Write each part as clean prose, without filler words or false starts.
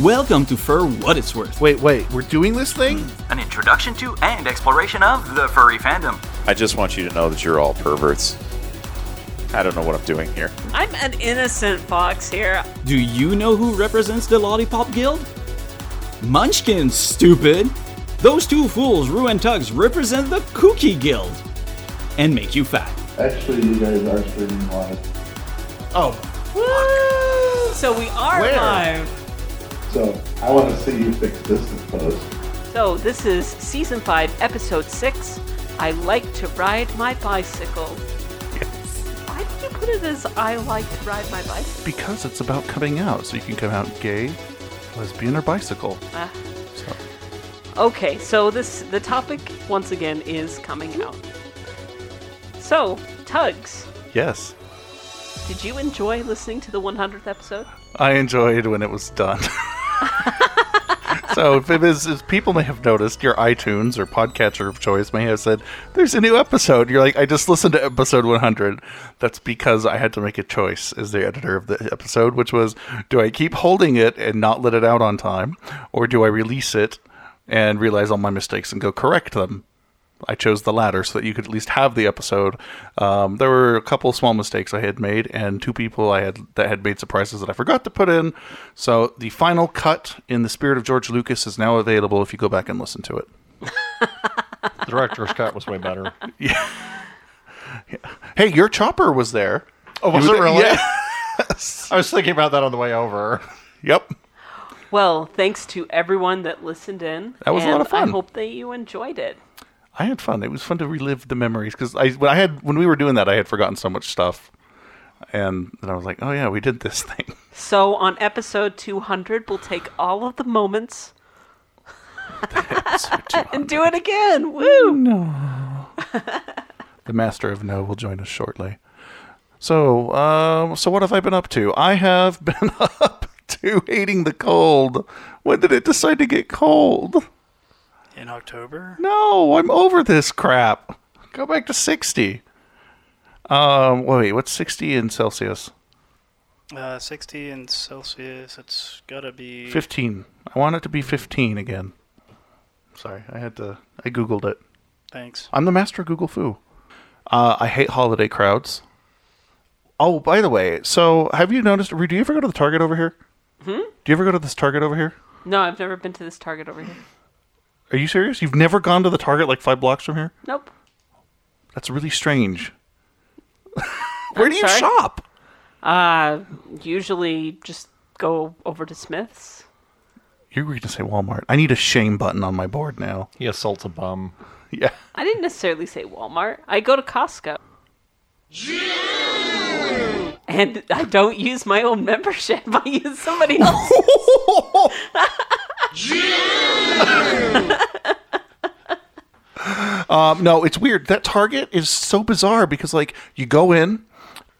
Welcome to Fur What It's Worth. Wait, we're doing this thing? An introduction to and exploration of the furry fandom. I just want you to know that you're all perverts. I don't know what I'm doing here. I'm an innocent fox here. Do you know who represents the Lollipop Guild? Munchkins, stupid! Those two fools, Rue and Tugs, represent the Kooky Guild. And make you fat. Actually, you guys are streaming live. Oh, fuck. Woo! So we are live. So, I want to see you fix this in post. So, this is Season 5, Episode 6, I Like to Ride My Bicycle. Yes. Why did you put it as I Like to Ride My Bicycle? Because it's about coming out, so you can come out gay, lesbian, or bicycle. Okay, so the topic, once again, is coming out. So, Tugs. Yes. Did you enjoy listening to the 100th episode? I enjoyed when it was done. So if people may have noticed, your iTunes or podcatcher of choice may have said, there's a new episode. You're like, I just listened to episode 100. That's because I had to make a choice as the editor of the episode, which was, do I keep holding it and not let it out on time? Or do I release it and realize all my mistakes and go correct them? I chose the latter so that you could at least have the episode. There were a couple small mistakes I had made, and two people that had made surprises that I forgot to put in. So the final cut, in the spirit of George Lucas, is now available if you go back and listen to it. The director's cut was way better. Yeah. Yeah. Hey, your chopper was there. Oh, was it really? Yes. I was thinking about that on the way over. Yep. Well, thanks to everyone that listened in. That was a lot of fun. I hope that you enjoyed it. I had fun. It was fun to relive the memories because when we were doing that, I had forgotten so much stuff, and then I was like, "Oh yeah, we did this thing." So on episode 200, we'll take all of the moments and do it again. Woo! No. The master of no will join us shortly. So, what have I been up to? I have been up to hating the cold. When did it decide to get cold? In October? No, I'm over this crap. Go back to 60. Wait, what's 60 in Celsius? 60 in Celsius, it's gotta be... 15. I want it to be 15 again. Sorry, I Googled it. Thanks. I'm the master of Google Foo. I hate holiday crowds. Oh, by the way, so have you noticed... Do you ever go to the Target over here? Hmm? Do you ever go to this Target over here? No, I've never been to this Target over here. Are you serious? You've never gone to the Target like 5 blocks from here? Nope. That's really strange. Where do you shop? Usually just go over to Smith's. You were going to say Walmart. I need a shame button on my board now. He assaults a bum. Yeah. I didn't necessarily say Walmart. I go to Costco. And I don't use my own membership. I use somebody else's. No, it's weird. That Target is so bizarre because, like, you go in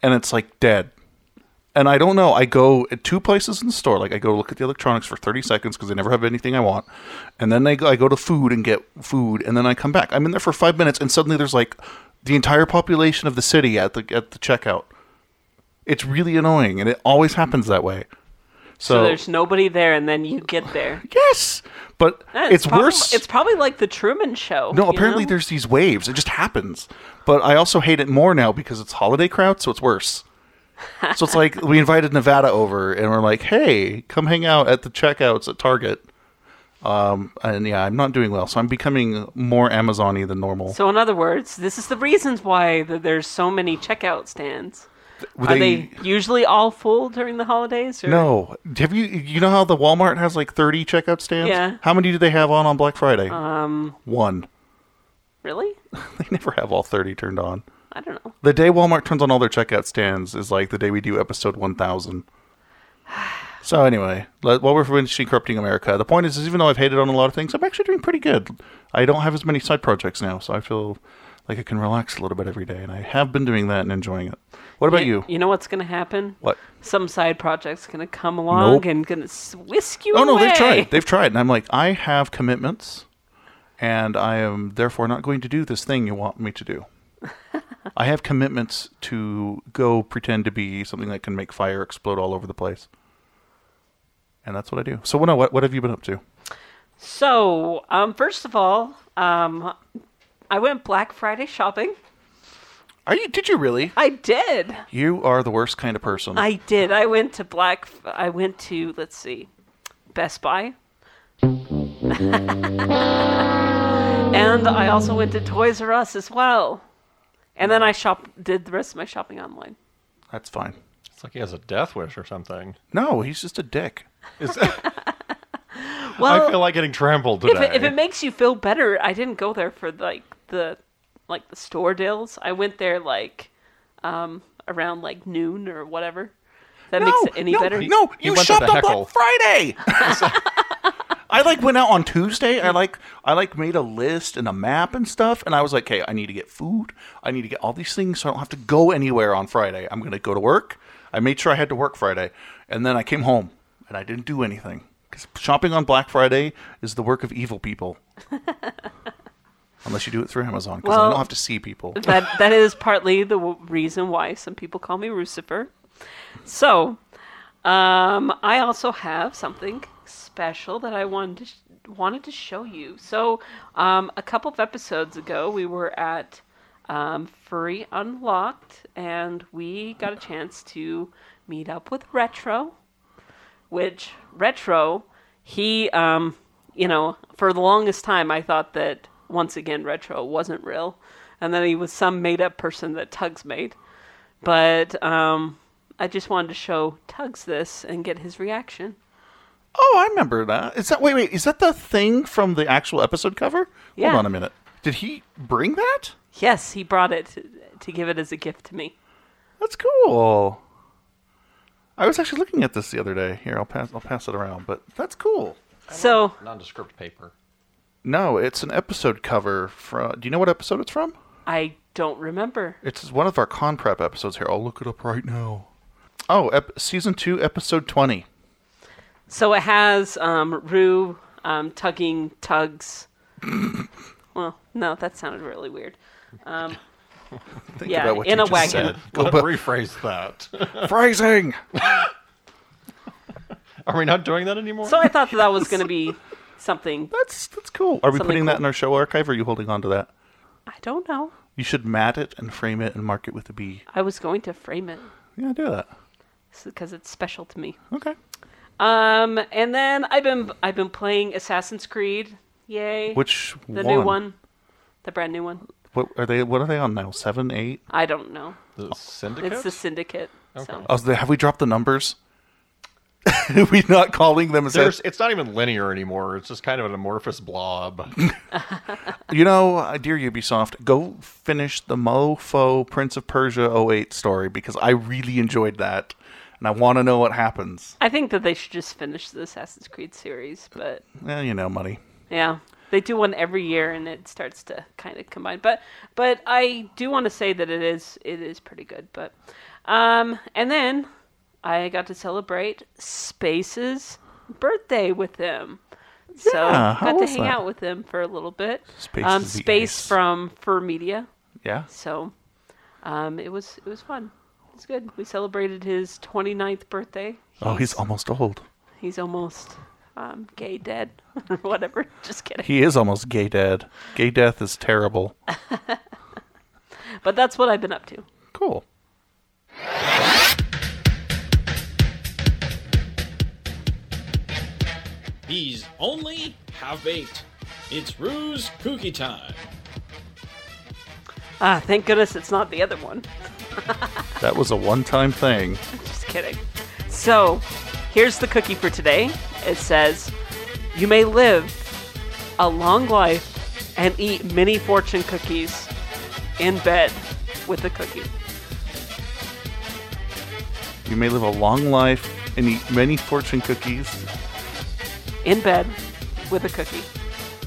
and it's like dead. And I don't know. I go at 2 places in the store. Like, I go look at the electronics for 30 seconds because they never have anything I want. And then I go to food and get food. And then I come back. I'm in there for 5 minutes and suddenly there's like the entire population of the city at the checkout. It's really annoying and it always happens that way. So there's nobody there, and then you get there. Yes, but it's worse. It's probably like the Truman Show. No, apparently there's these waves. It just happens. But I also hate it more now because it's holiday crowd, so it's worse. So it's like we invited Nevada over, and we're like, hey, come hang out at the checkouts at Target. And yeah, I'm not doing well, so I'm becoming more Amazon-y than normal. So in other words, this is the reasons why there's so many checkout stands. Are they usually all full during the holidays? Or? No. Have you know how the Walmart has like 30 checkout stands? Yeah. How many do they have on Black Friday? One. Really? They never have all 30 turned on. I don't know. The day Walmart turns on all their checkout stands is like the day we do episode 1000. So anyway, while we're finishing Corrupting America, the point is even though I've hated on a lot of things, I'm actually doing pretty good. I don't have as many side projects now, so I feel... like I can relax a little bit every day, and I have been doing that and enjoying it. What about you? You know what's going to happen? What? Some side project's going to come along and going to whisk you away. Oh, no, they've tried. And I'm like, I have commitments, and I am therefore not going to do this thing you want me to do. I have commitments to go pretend to be something that can make fire explode all over the place. and that's what I do. So, what have you been up to? So, first of all, I went Black Friday shopping. Did you really? I did. You are the worst kind of person. I did. I went to, let's see, Best Buy. And I also went to Toys R Us as well. And then I did the rest of my shopping online. That's fine. It's like he has a death wish or something. No, he's just a dick. Well, I feel like getting trampled today. If it makes you feel better, I didn't go there for the store deals. I went there around noon or whatever. That makes it any better. No, you shopped on Black Friday. I went out on Tuesday. I made a list and a map and stuff, and I was like, "Hey, I need to get food. I need to get all these things, so I don't have to go anywhere on Friday. I'm gonna go to work." I made sure I had to work Friday, and then I came home and I didn't do anything because shopping on Black Friday is the work of evil people. Unless you do it through Amazon, because I don't have to see people. That is partly the reason why some people call me Rucifer. So, I also have something special that I wanted to show you. So, a couple of episodes ago, we were at Furry Unlocked, and we got a chance to meet up with Retro, which Retro, he, for the longest time, I thought that once again, Retro wasn't real. And then he was some made-up person that Tugs made. But I just wanted to show Tugs this and get his reaction. Oh, I remember that. Is that wait? Is that the thing from the actual episode cover? Yeah. Hold on a minute. Did he bring that? Yes, he brought it to give it as a gift to me. That's cool. I was actually looking at this the other day. Here, I'll pass it around. But that's cool. So nondescript paper. No, it's an episode cover. Do you know what episode it's from? I don't remember. It's one of our con prep episodes here. I'll look it up right now. Oh, Season 2, Episode 20. So it has Rue tugging Tugs. Well, no, that sounded really weird. Think about what in you a just wagon. Said. Rephrase that. Phrasing! Are we not doing that anymore? So I thought that was going to be... something that's cool. Are we putting that in our show archive, or are you holding on to that? I don't know. You should mat it and frame it and mark it with a B. I was going to frame it. Yeah, do that. Because it's special to me. Okay. And then I've been playing Assassin's Creed. Yay! Which the one? New one, the brand new one. What are they on now? 7, 8? I don't know. The Syndicate. It's the Syndicate. Okay. So. Oh, have we dropped the numbers? We're not calling them it's not even linear anymore. It's just kind of an amorphous blob. Dear Ubisoft, go finish the mofo Prince of Persia 08 story, because I really enjoyed that and I want to know what happens. I think that they should just finish the Assassin's Creed series, but money. Yeah, they do one every year and it starts to kind of combine, but I do want to say that it is pretty good. But and then I got to celebrate Space's birthday with him. So I got to hang out with him for a little bit. Space from Fur Media. Yeah. So it was fun. It was good. We celebrated his 29th birthday. He's almost old. He's almost gay dead. Whatever. Just kidding. He is almost gay dead. Gay death is terrible. But that's what I've been up to. Cool. He's only half eight. It's Rue's Kooky time. Ah, thank goodness it's not the other one. That was a one-time thing. Just kidding. So, here's the cookie for today. It says, you may live a long life and eat many fortune cookies in bed with a cookie. You may live a long life and eat many fortune cookies... in bed with a cookie.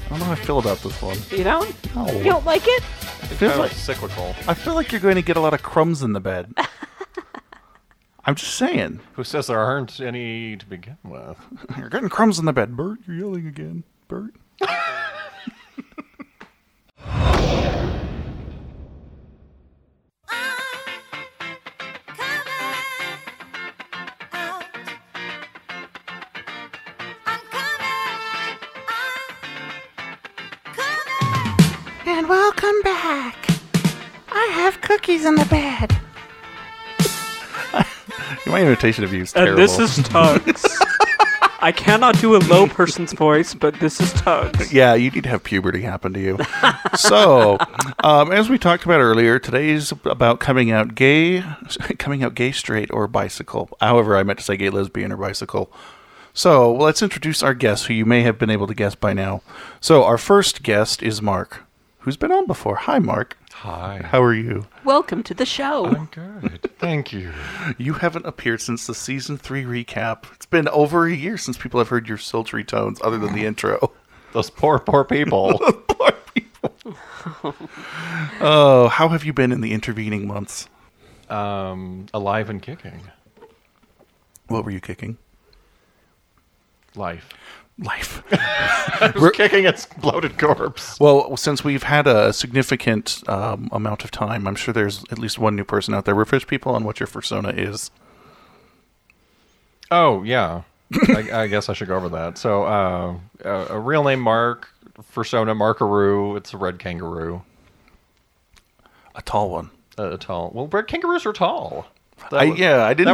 I don't know how I feel about this one. You don't? No. You don't like it? It's kind of like cyclical. I feel like you're going to get a lot of crumbs in the bed. I'm just saying. Who says there aren't any to begin with? You're getting crumbs in the bed. Bert, you're yelling again. Bert. Welcome back. I have cookies in the bed. My imitation of you is terrible. And this is Tugs. I cannot do a low person's voice, but this is Tugs. Yeah, you need to have puberty happen to you. So, as we talked about earlier, today's about coming out gay, straight, or bicycle. However, I meant to say gay, lesbian, or bicycle. So, let's introduce our guests, who you may have been able to guess by now. So, our first guest is Mark, who's been on before. Hi, Mark. Hi. How are you? Welcome to the show. I'm good. Thank you. You haven't appeared since the season 3 recap. It's been over a year since people have heard your sultry tones other than the intro. Those poor, poor people. Poor people. Oh, how have you been in the intervening months? Alive and kicking. What were you kicking? Life. We're kicking its bloated corpse. Well, since we've had a significant amount of time, I'm sure there's at least one new person out there. Refresh people on what your fursona is. Oh, yeah. I guess I should go over that. So, a real name, Mark. Fursona, Markaroo. It's a red kangaroo. A tall one. A tall. Well, red kangaroos are tall. That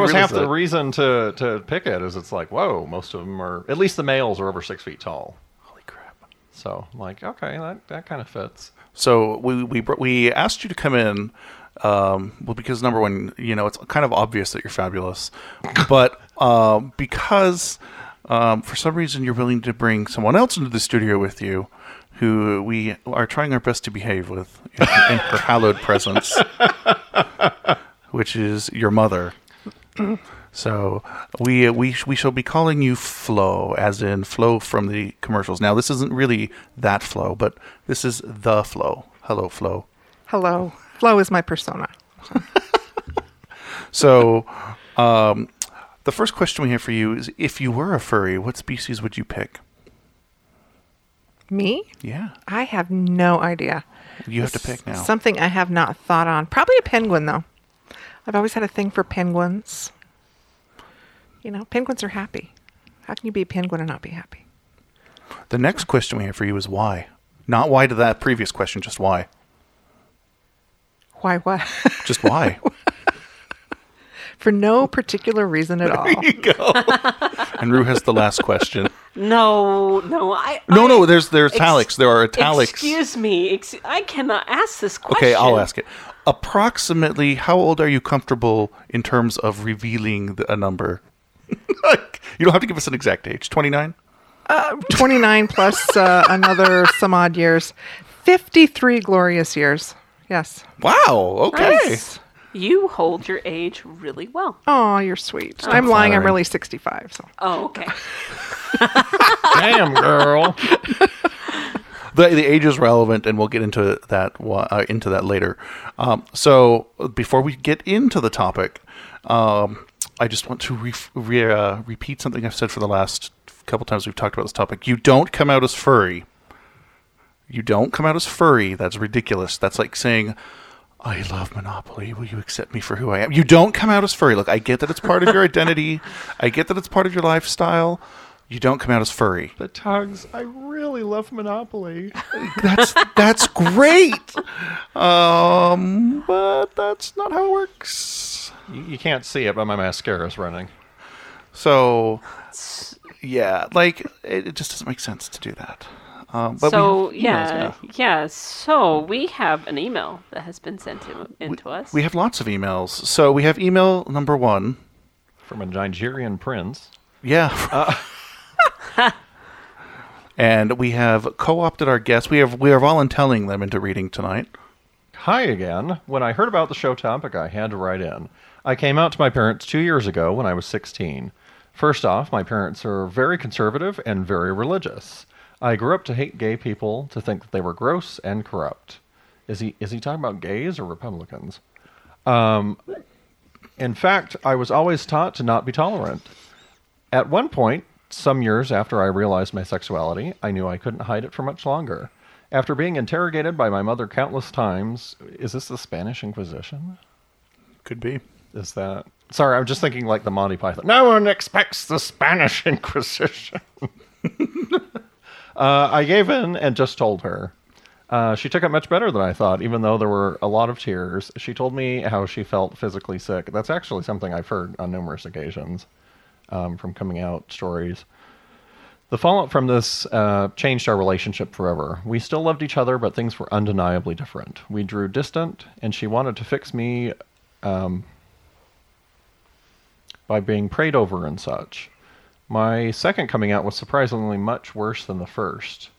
was half the reason to pick it, is it's like, whoa, most of them are, at least the males are over 6 feet tall. Holy crap. So I'm like, okay, that kind of fits. So we asked you to come in, well, because number one, it's kind of obvious that you're fabulous, but because for some reason you're willing to bring someone else into the studio with you, who we are trying our best to behave with in her hallowed presence. Which is your mother. So we shall be calling you Flow, as in Flow from the commercials. Now, this isn't really that Flow, but this is the Flow. Hello, Flow. Hello. Flow is my persona. So, the first question we have for you is, if you were a furry, what species would you pick? Me? Yeah. I have no idea. You have to pick now. Something I have not thought on. Probably a penguin, though. I've always had a thing for penguins. Penguins are happy. How can you be a penguin and not be happy? The next question we have for you is why. Not why to that previous question, just why. Why what? Just why. For no particular reason at all. There you go. And Rue has the last question. No. There's italics. There are italics. Excuse me. I cannot ask this question. Okay, I'll ask it. Approximately, how old are you comfortable in terms of revealing a number? You don't have to give us an exact age. 29? 29 plus another some odd years. 53 glorious years. Yes. Wow. Okay. Nice. You hold your age really well. Oh, you're sweet. Oh. I'm lying. I'm really 65. So. Oh, okay. Damn, girl. The age is relevant, and we'll get into that later. So before we get into the topic, I just want to repeat something I've said for the last couple times we've talked about this topic. You don't come out as furry. That's ridiculous. That's like saying, I love Monopoly. Will you accept me for who I am? You don't come out as furry. Look, I get that it's part of your identity. I get that it's part of your lifestyle. You don't come out as furry. But Tugs, I really love Monopoly. That's great. But that's not how it works. You can't see it, but my mascara's running. So, yeah, it just doesn't make sense to do that. So we have an email that has been sent to us. We have lots of emails. So we have email number 1. From a Nigerian prince. Yeah. And we have co-opted our guests. We are voluntelling them into reading tonight. Hi again. When I heard about the show topic, I had to write in. I came out to my parents 2 years ago when I was 16. First off, my parents are very conservative and very religious. I grew up to hate gay people, to think that they were gross and corrupt. Is he talking about gays or Republicans? In fact, I was always taught to not be tolerant. At one point, some years after I realized my sexuality, I knew I couldn't hide it for much longer. After being interrogated by my mother countless times, is this the Spanish Inquisition? Could be. Is that... Sorry, I'm just thinking like the Monty Python. No one expects the Spanish Inquisition. I gave in and just told her. She took it much better than I thought, even though there were a lot of tears. She told me how she felt physically sick. That's actually something I've heard on numerous occasions from coming out stories. The fallout from this changed our relationship forever. We still loved each other, but things were undeniably different. We drew distant, and she wanted to fix me by being prayed over and such. My second coming out was surprisingly much worse than the first.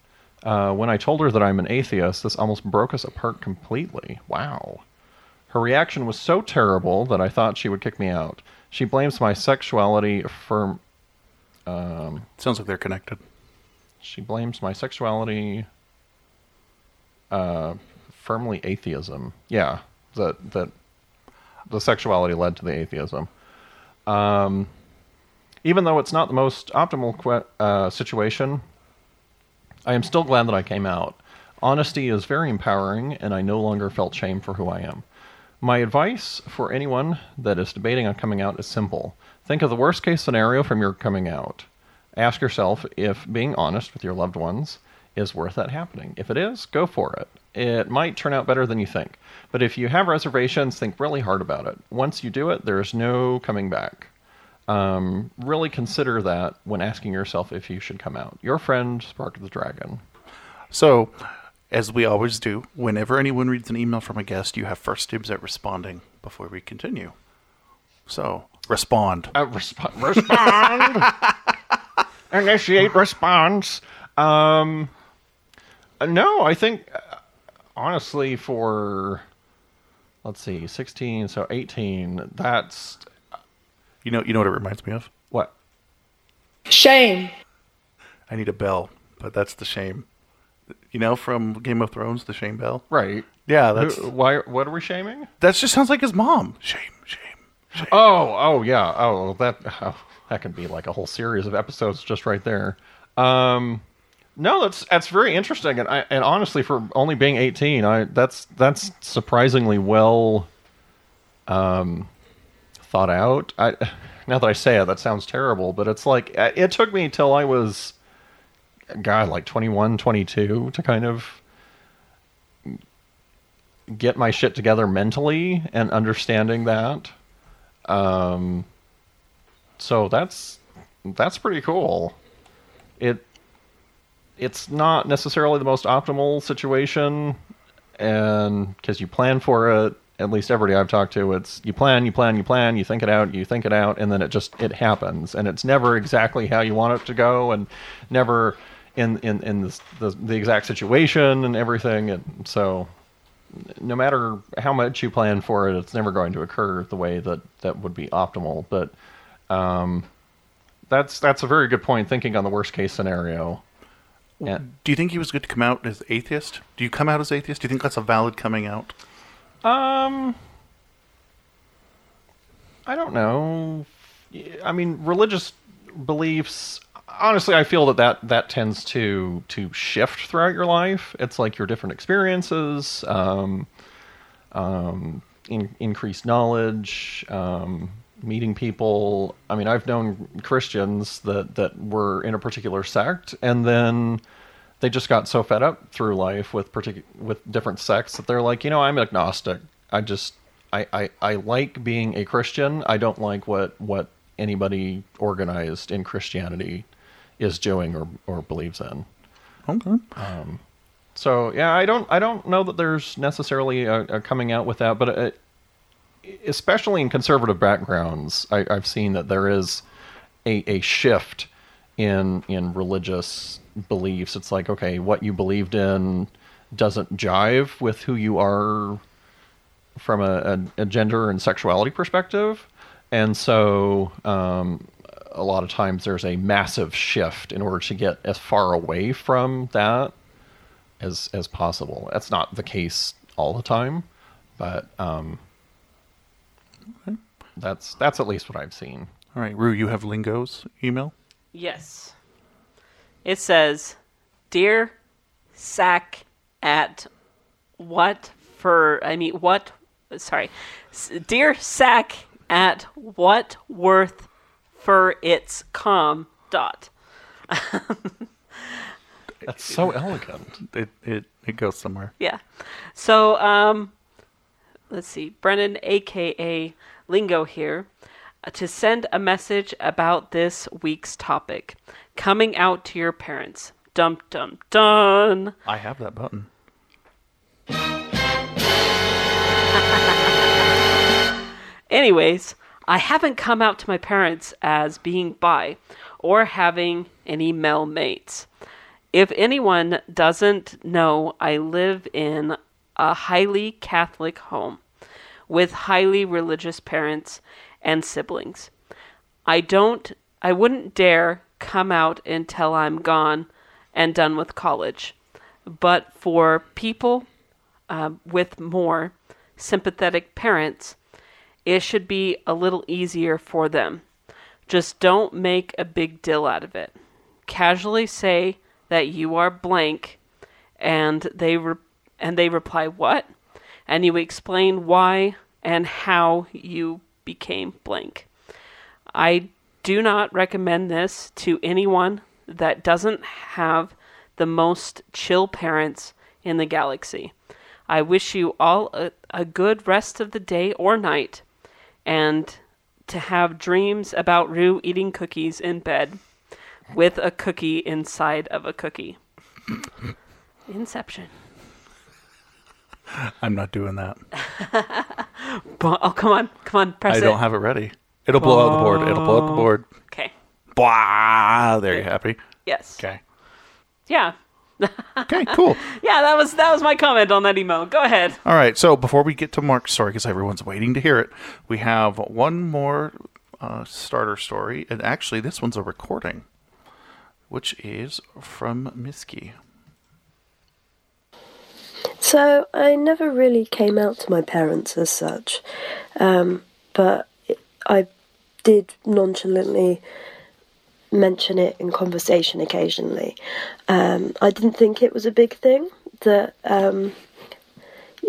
When I told her that I'm an atheist, this almost broke us apart completely. Wow. Her reaction was so terrible that I thought she would kick me out. She blames my sexuality for... sounds like they're connected. She blames my sexuality, firmly atheism. Yeah, that the sexuality led to the atheism. Even though it's not the most optimal situation, I am still glad that I came out. Honesty is very empowering, and I no longer felt shame for who I am. My advice for anyone that is debating on coming out is simple. Think of the worst-case scenario from your coming out. Ask yourself if being honest with your loved ones is worth that happening. If it is, go for it. It might turn out better than you think. But if you have reservations, think really hard about it. Once you do it, there is no coming back. Really consider that when asking yourself if you should come out. Your friend, Spark the Dragon. So, as we always do, whenever anyone reads an email from a guest, you have first dibs at responding before we continue. So... respond. Respond. Initiate response. No, I think, honestly, for, let's see, 16, so 18, that's... You know what it reminds me of? What? Shame. I need a bell, but that's the shame. You know, from Game of Thrones, the shame bell? Right. Yeah, that's... Why? What are we shaming? That just sounds like his mom. Shame. Oh, yeah. That could be like a whole series of episodes just right there. No, that's very interesting, and honestly, for only being 18, that's surprisingly well thought out. Now that I say it, that sounds terrible, but it's like it took me till I was, God, like 21, 22 to kind of get my shit together mentally and understanding that. So that's pretty cool. It's not necessarily the most optimal situation, and because you plan for it, at least everybody I've talked to, it's you plan, you think it out, and then it happens, and it's never exactly how you want it to go, and never in the exact situation and everything, and so. No matter how much you plan for it, it's never going to occur the way that would be optimal. But that's a very good point, thinking on the worst-case scenario. Do you think he was good to come out as atheist? Do you come out as atheist? Do you think that's a valid coming out? I don't know. I mean, religious beliefs... Honestly, I feel that tends to shift throughout your life. It's like your different experiences, increased knowledge, meeting people. I mean, I've known Christians that were in a particular sect, and then they just got so fed up through life with different sects that they're like, you know, I'm agnostic. I like being a Christian. I don't like what anybody organized in Christianity is doing or believes in. Okay. So yeah, I don't know that there's necessarily a coming out with that, but especially in conservative backgrounds, I've seen that there is a shift in religious beliefs. It's like, okay, what you believed in doesn't jive with who you are from a gender and sexuality perspective. And so a lot of times there's a massive shift in order to get as far away from that as possible. That's not the case all the time, but okay. That's at least what I've seen. All right, Rue, you have Lingo's email? Yes. It says, Dear Sack at what for... I mean, what... Sorry. Dear Sack... at what worth for its com dot. That's so elegant. It goes somewhere. Yeah. So, let's see. Brennan, a.k.a. Lingo here, to send a message about this week's topic. Coming out to your parents. Dum, dum, dun. I have that button. Anyways, I haven't come out to my parents as being bi or having any male mates. If anyone doesn't know, I live in a highly Catholic home with highly religious parents and siblings. I wouldn't dare come out until I'm gone and done with college. But for people with more sympathetic parents, it should be a little easier for them. Just don't make a big deal out of it. Casually say that you are blank, and they reply, what? And you explain why and how you became blank. I do not recommend this to anyone that doesn't have the most chill parents in the galaxy. I wish you all a good rest of the day or night, and to have dreams about Rue eating cookies in bed with a cookie inside of a cookie. Inception. I'm not doing that. Oh, come on, press it. I don't have it ready. It'll blow out the board. Okay. Blah! There, you happy? Yes. Okay. Yeah. Okay, cool. Yeah, that was my comment on that email. Go ahead. All right, so before we get to Mark's story, because everyone's waiting to hear it, we have one more starter story, and actually this one's a recording, which is from Miski. So I never really came out to my parents as such, but I did nonchalantly mention it in conversation occasionally. I didn't think it was a big thing that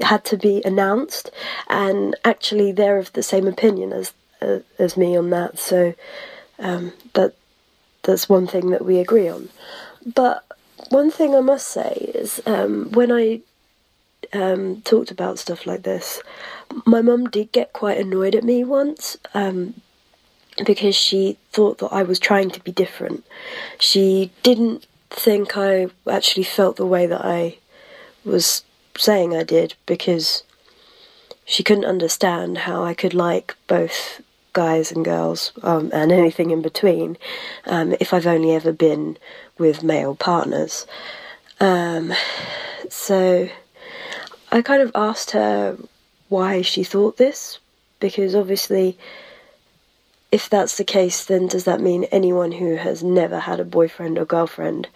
had to be announced, and actually they're of the same opinion as me on that, so that's one thing that we agree on. But one thing I must say is when I talked about stuff like this, my mum did get quite annoyed at me once, because she thought that I was trying to be different. She didn't think I actually felt the way that I was saying I did, because she couldn't understand how I could like both guys and girls, and anything in between, if I've only ever been with male partners. So I kind of asked her why she thought this, because obviously, if that's the case, then does that mean anyone who has never had a boyfriend or girlfriend,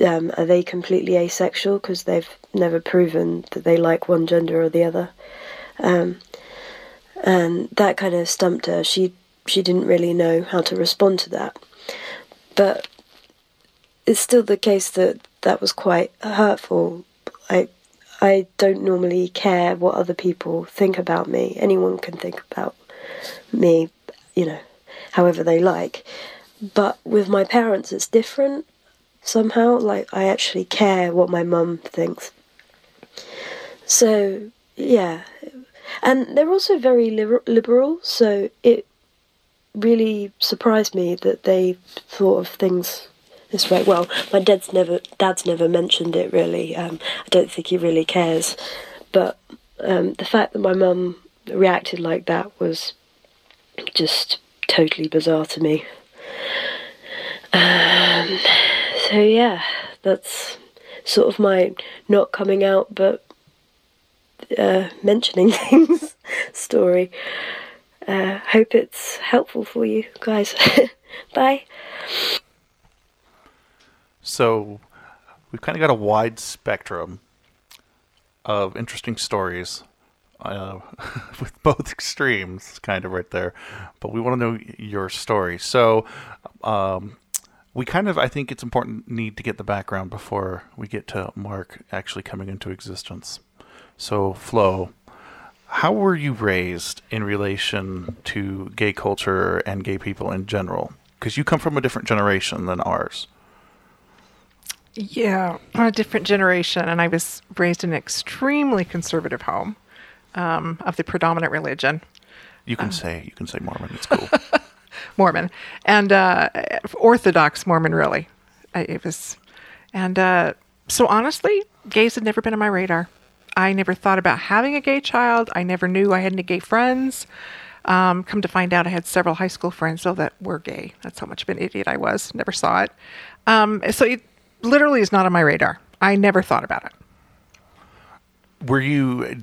are they completely asexual because they've never proven that they like one gender or the other? And that kind of stumped her. She didn't really know how to respond to that. But it's still the case that was quite hurtful. I don't normally care what other people think about me. Anyone can think about me, however they like. But with my parents, it's different somehow. Like, I actually care what my mum thinks. So, yeah. And they're also very liberal, so it really surprised me that they thought of things this way. Well, my dad's never mentioned it, really. I don't think he really cares. But the fact that my mum reacted like that was just totally bizarre to me. So yeah, that's sort of my not coming out but mentioning things story. Hope it's helpful for you guys. Bye. So we've kind of got a wide spectrum of interesting stories, with both extremes kind of right there, but we want to know your story. So we kind of, I think it's important, need to get the background before we get to Mark actually coming into existence. So Flo, how were you raised in relation to gay culture and gay people in general? Because you come from a different generation than ours. Yeah, I'm a different generation, and I was raised in an extremely conservative home of the predominant religion. You can say Mormon. It's cool. Mormon and Orthodox Mormon, really. So honestly, gays had never been on my radar. I never thought about having a gay child. I never knew I had any gay friends. Come to find out, I had several high school friends, though, that were gay. That's how much of an idiot I was. Never saw it. So it literally is not on my radar. I never thought about it. I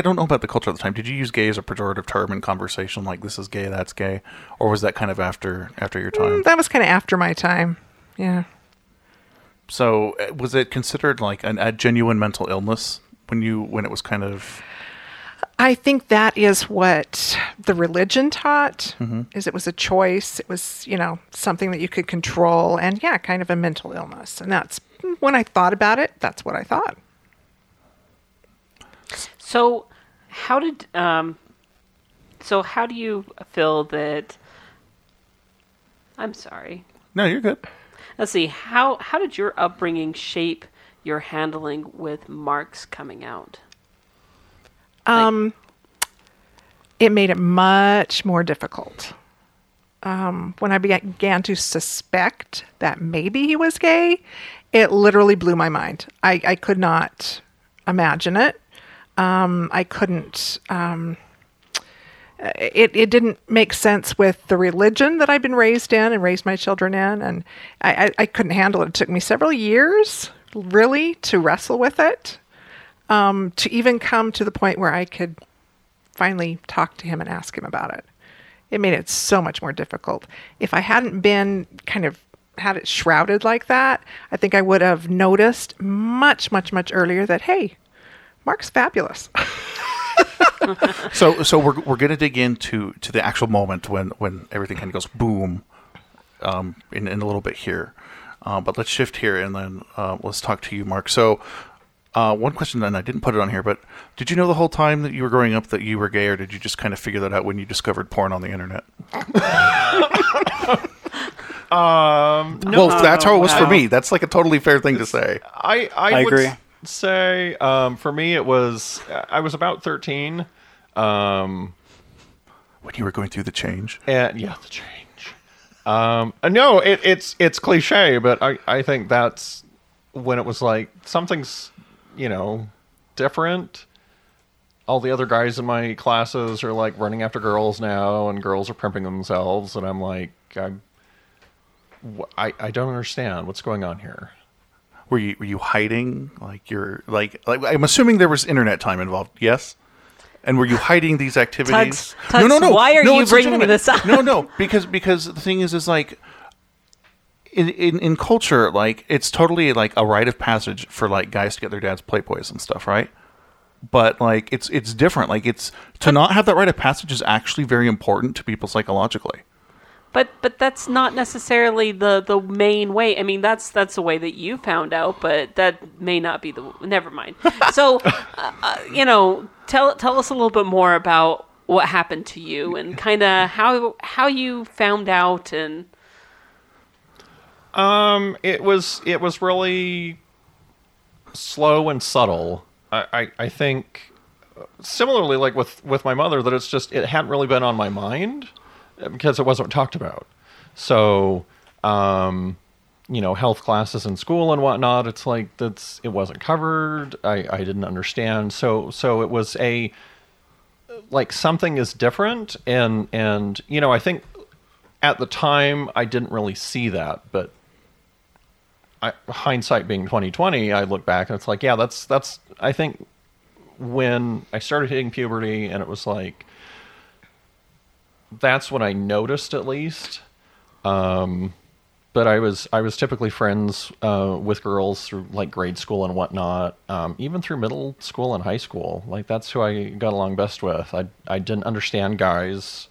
don't know about the culture at the time. Did you use gay as a pejorative term in conversation, like this is gay, that's gay? Or was that kind of after your time? That was kind of after my time, yeah. So was it considered like a genuine mental illness when it was kind of... I think that is what the religion taught, mm-hmm. is it was a choice. It was, something that you could control and, yeah, kind of a mental illness. And that's when I thought about it, that's what I thought. So how did, how do you feel that, I'm sorry. No, you're good. Let's see, how did your upbringing shape your handling with Mark's coming out? It made it much more difficult. When I began to suspect that maybe he was gay, it literally blew my mind. I could not imagine it. I couldn't, it didn't make sense with the religion that I've been raised in and raised my children in. And I couldn't handle it. It took me several years really to wrestle with it. To even come to the point where I could finally talk to him and ask him about it. It made it so much more difficult. If I hadn't been kind of had it shrouded like that, I think I would have noticed much, much, much earlier that, hey, Mark's fabulous. So we're going to dig into the actual moment when everything kind of goes boom in a little bit here. But let's shift here and then let's talk to you, Mark. So... one question, and I didn't put it on here, but did you know the whole time that you were growing up that you were gay, or did you just kind of figure that out when you discovered porn on the internet? No, that's how it was for me. That's like a totally fair thing to say. I would agree. Say for me it was I was about 13 when you were going through the change. And yeah, the change. No, it's cliche, but I think that's when it was like something's. Different. All the other guys in my classes are like running after girls now, and girls are pimping themselves, and I'm like, I don't understand what's going on here. Were you hiding? Like you're like I'm assuming there was internet time involved. Yes. And were you hiding these activities? Tugs, no. Why are you bringing this up? No. Because the thing is like. In culture, like, it's totally, like, a rite of passage for, like, guys to get their dad's Playboys and stuff, right? But, like, it's different. Like, it's... To not have that rite of passage is actually very important to people psychologically. But that's not necessarily the main way. I mean, that's the way that you found out, but that may not be the... Never mind. So, tell us a little bit more about what happened to you and kind of how you found out and... It was really slow and subtle. I think similarly, like with my mother, that it's just it hadn't really been on my mind because it wasn't talked about. So, health classes in school and whatnot. It's like it wasn't covered. I didn't understand. So it was a like something is different, and I think at the time I didn't really see that, but. Hindsight being 20/20, I look back and it's like, yeah, that's. I think when I started hitting puberty, and it was like, that's when I noticed at least. But I was typically friends with girls through like grade school and whatnot, even through middle school and high school. Like that's who I got along best with. I didn't understand guys.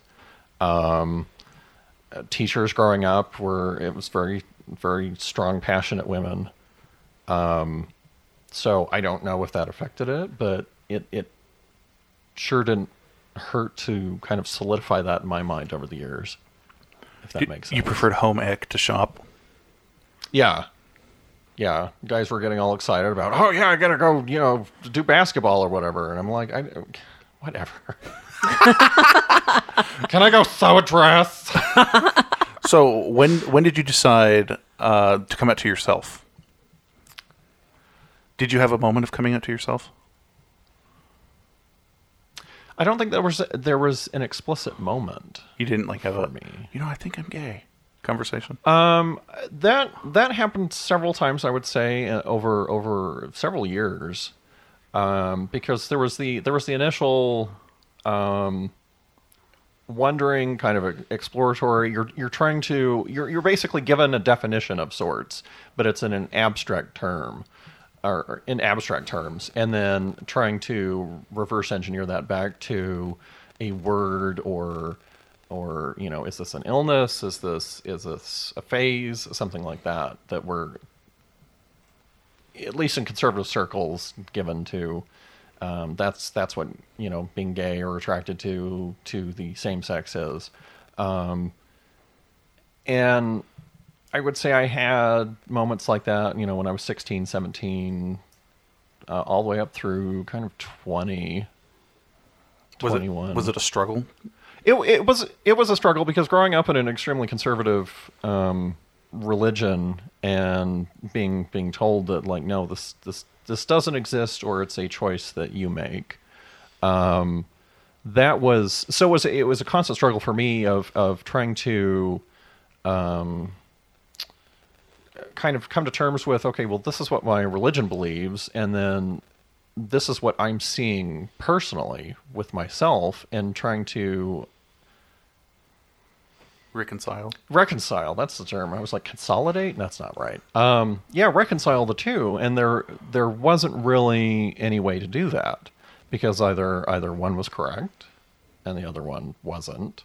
Teachers growing up it was very. Very strong, passionate women. So I don't know if that affected it, but it sure didn't hurt to kind of solidify that in my mind over the years, if that makes sense. You preferred home ec to shop? Yeah. yeah, guys were getting all excited about, oh, yeah, I got to go, you know, do basketball or whatever. And I'm like, whatever. Can I go sew a dress? So when did you decide to come out to yourself? Did you have a moment of coming out to yourself? I don't think there was an explicit moment. You didn't like have you know, I think I'm gay conversation. That happened several times, I would say, over several years, because there was the initial wondering, kind of exploratory. You're trying to you're basically given a definition of sorts, but it's in an abstract term. Or in abstract terms, and then trying to reverse engineer that back to a word or you know, is this an illness? Is this a phase? Something like that that we're, at least in conservative circles, given to. That's what, you know, being gay or attracted to the same sex is, and. I would say I had moments like that, you know, when I was 16, 17, all the way up through kind of 20, 21. Was it a struggle? It was a struggle because growing up in an extremely conservative religion and being told that, like, no, this doesn't exist, or it's a choice that you make. It was a constant struggle for me of trying to. Kind of come to terms with, okay, well, this is what my religion believes, and then this is what I'm seeing personally with myself, and trying to reconcile, that's the term. I was like, consolidate? That's not right. Reconcile the two, and there wasn't really any way to do that, because either one was correct and the other one wasn't.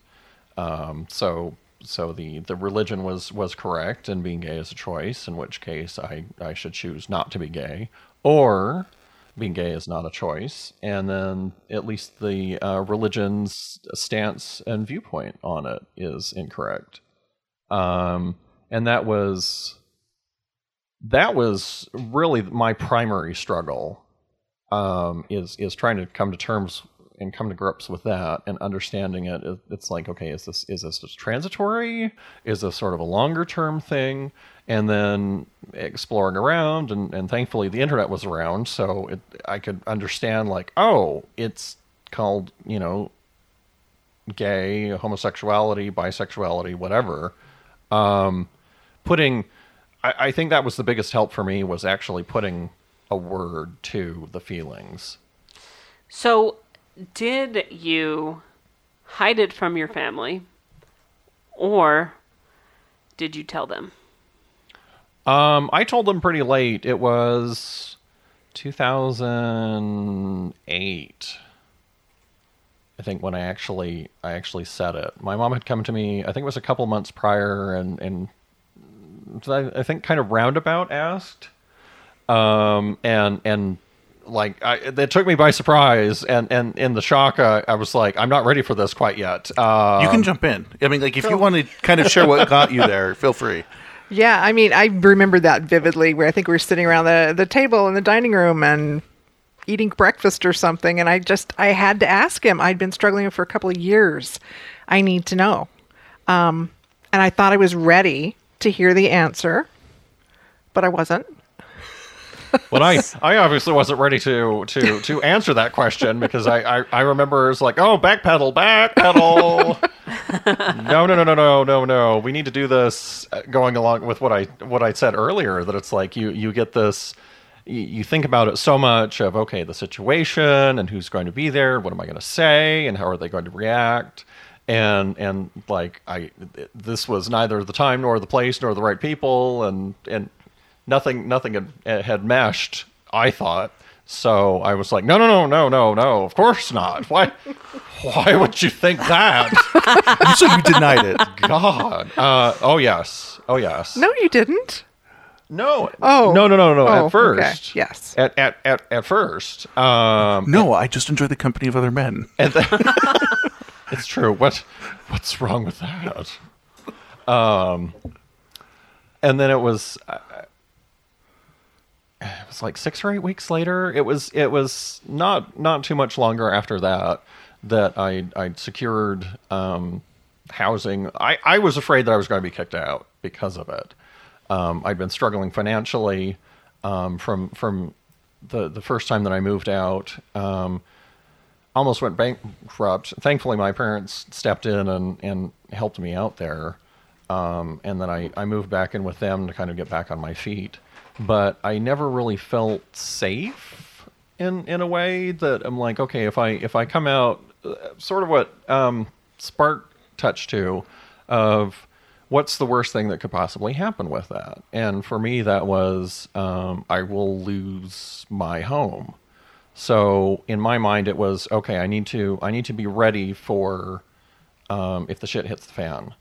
So the religion was correct, and being gay is a choice, in which case I should choose not to be gay, or being gay is not a choice. And then at least the religion's stance and viewpoint on it is incorrect. And that was really my primary struggle, is trying to come to terms and come to grips with that and understanding it. It's like, okay, is this just transitory? Is this sort of a longer term thing? And then exploring around, and thankfully the internet was around, so I could understand, like, oh, it's called, you know, gay, homosexuality, bisexuality, whatever. I think that was the biggest help for me, was actually putting a word to the feelings. So, did you hide it from your family, or did you tell them? I told them pretty late. It was 2008, I think, when I actually said it. My mom had come to me, I think it was a couple months prior, and I think kind of roundabout asked, like, it took me by surprise, and in the shock, I was like, I'm not ready for this quite yet. You can jump in. I mean, like, if you want to kind of share what got you there, feel free. Yeah, I mean, I remember that vividly, where I think we were sitting around the table in the dining room and eating breakfast or something, and I had to ask him. I'd been struggling for a couple of years. I need to know. And I thought I was ready to hear the answer, but I wasn't. But I obviously wasn't ready to answer that question, because I remember it's like, oh, backpedal. No. We need to do this, going along with what I said earlier, that it's like you get this, you think about it so much of, okay, the situation and who's going to be there, what am I going to say, and how are they going to react. And like, this was neither the time nor the place nor the right people, and Nothing had meshed, I thought. So I was like, no. Of course not. Why would you think that? You said you denied it. God. Oh yes. No, you didn't. No. Oh. No. Oh, at first. Okay. Yes. At first. No, I just enjoy the company of other men. And it's true. What's wrong with that? And then it was. it was like 6 or 8 weeks later. It was not too much longer after that I secured housing. I was afraid that I was going to be kicked out because of it. I'd been struggling financially from the first time that I moved out. Almost went bankrupt. Thankfully, my parents stepped in and helped me out there. And then I moved back in with them to kind of get back on my feet. But I never really felt safe in a way that I'm like, okay, if I come out, sort of what Spark touched to, of what's the worst thing that could possibly happen with that? And for me, that was I will lose my home. So in my mind, it was, okay, I need to be ready for if the shit hits the fan.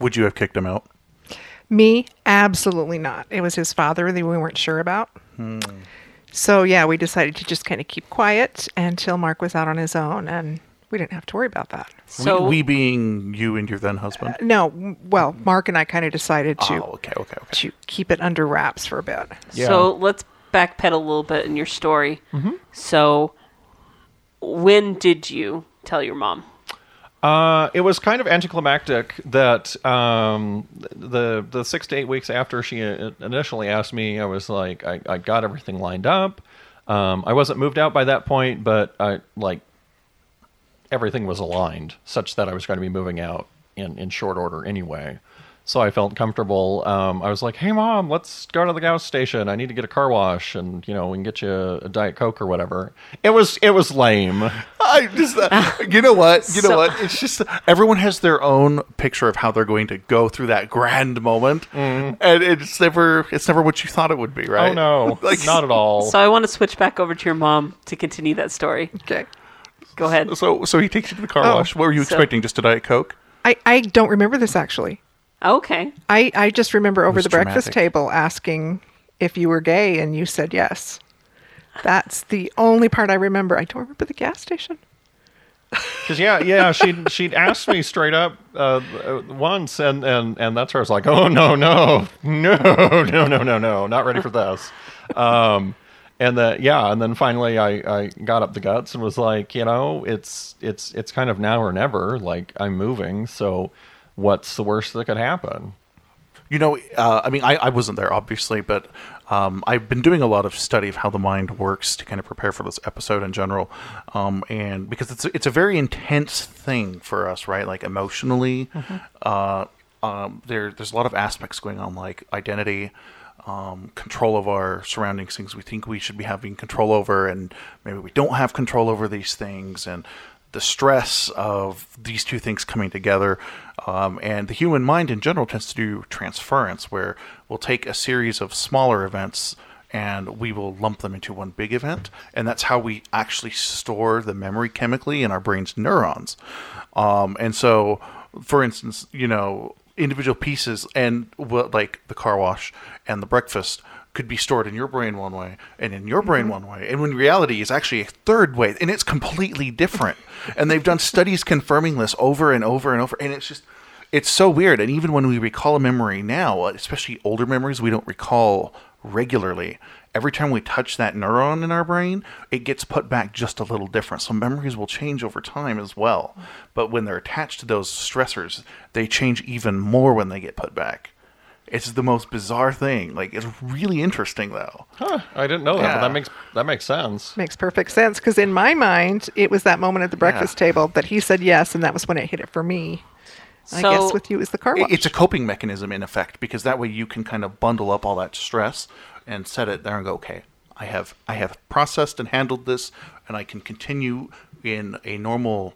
Would you have kicked him out? Me? Absolutely not. It was his father that we weren't sure about. So yeah, we decided to just kind of keep quiet until Mark was out on his own, and we didn't have to worry about that. So we being you and your then husband? No. Well, Mark and I kind of decided to to keep it under wraps for a bit. Yeah. So let's backpedal a little bit in your story. Mm-hmm. So when did you tell your mom? It was kind of anticlimactic that the 6 to 8 weeks after she initially asked me, I was like, I got everything lined up. I wasn't moved out by that point, but everything was aligned such that I was going to be moving out in short order anyway. So I felt comfortable. I was like, hey, Mom, let's go to the gas station. I need to get a car wash, and we can get you a Diet Coke or whatever. It was lame. You know what? It's just everyone has their own picture of how they're going to go through that grand moment, and it's never what you thought it would be, right? Oh no, not at all. So I want to switch back over to your mom to continue that story. Okay, go ahead. So he takes you to the car wash. What were you expecting? Just a Diet Coke? I don't remember this actually. Okay. I just remember over the breakfast table asking if you were gay, and you said yes. That's the only part I remember. I don't remember the gas station. Because she'd asked me straight up once, and that's where I was like, oh no, not ready for this. And then finally I got up the guts and was like, it's kind of now or never. Like, I'm moving, so. What's the worst that could happen? I wasn't there, obviously, but I've been doing a lot of study of how the mind works to kind of prepare for this episode in general. And because it's a very intense thing for us, right? Like, emotionally, there's a lot of aspects going on, like identity, control of our surroundings, things we think we should be having control over, and maybe we don't have control over these things, and the stress of these two things coming together, and the human mind in general tends to do transference, where we'll take a series of smaller events and we will lump them into one big event, and that's how we actually store the memory chemically in our brain's neurons. And so, for instance, individual pieces and like the car wash and the breakfast could be stored in your brain one way and in your brain one way, and when reality is actually a third way, and it's completely different. And they've done studies confirming this over and over and over, and it's so weird. And even when we recall a memory now, especially older memories we don't recall regularly, every time we touch that neuron in our brain, it gets put back just a little different. So memories will change over time as well, but when they're attached to those stressors, they change even more when they get put back. It's the most bizarre thing. Like, it's really interesting, though. Huh. I didn't know that, but that makes sense. Makes perfect sense, because in my mind, it was that moment at the breakfast table that he said yes, and that was when it hit it for me. So, I guess with you is the car wash. It's a coping mechanism, in effect, because that way you can kind of bundle up all that stress and set it there and go, okay, I have processed and handled this, and I can continue in a normal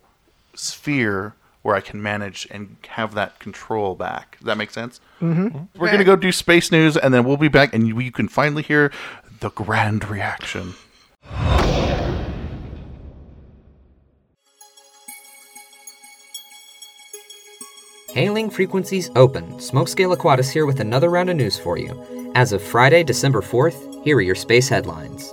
sphere where I can manage and have that control back. Does that make sense? Mm-hmm. We're going to go do space news, and then we'll be back, and you can finally hear the grand reaction. Hailing frequencies open. Smokescale Aquatus here with another round of news for you. As of Friday, December 4th, here are your space headlines.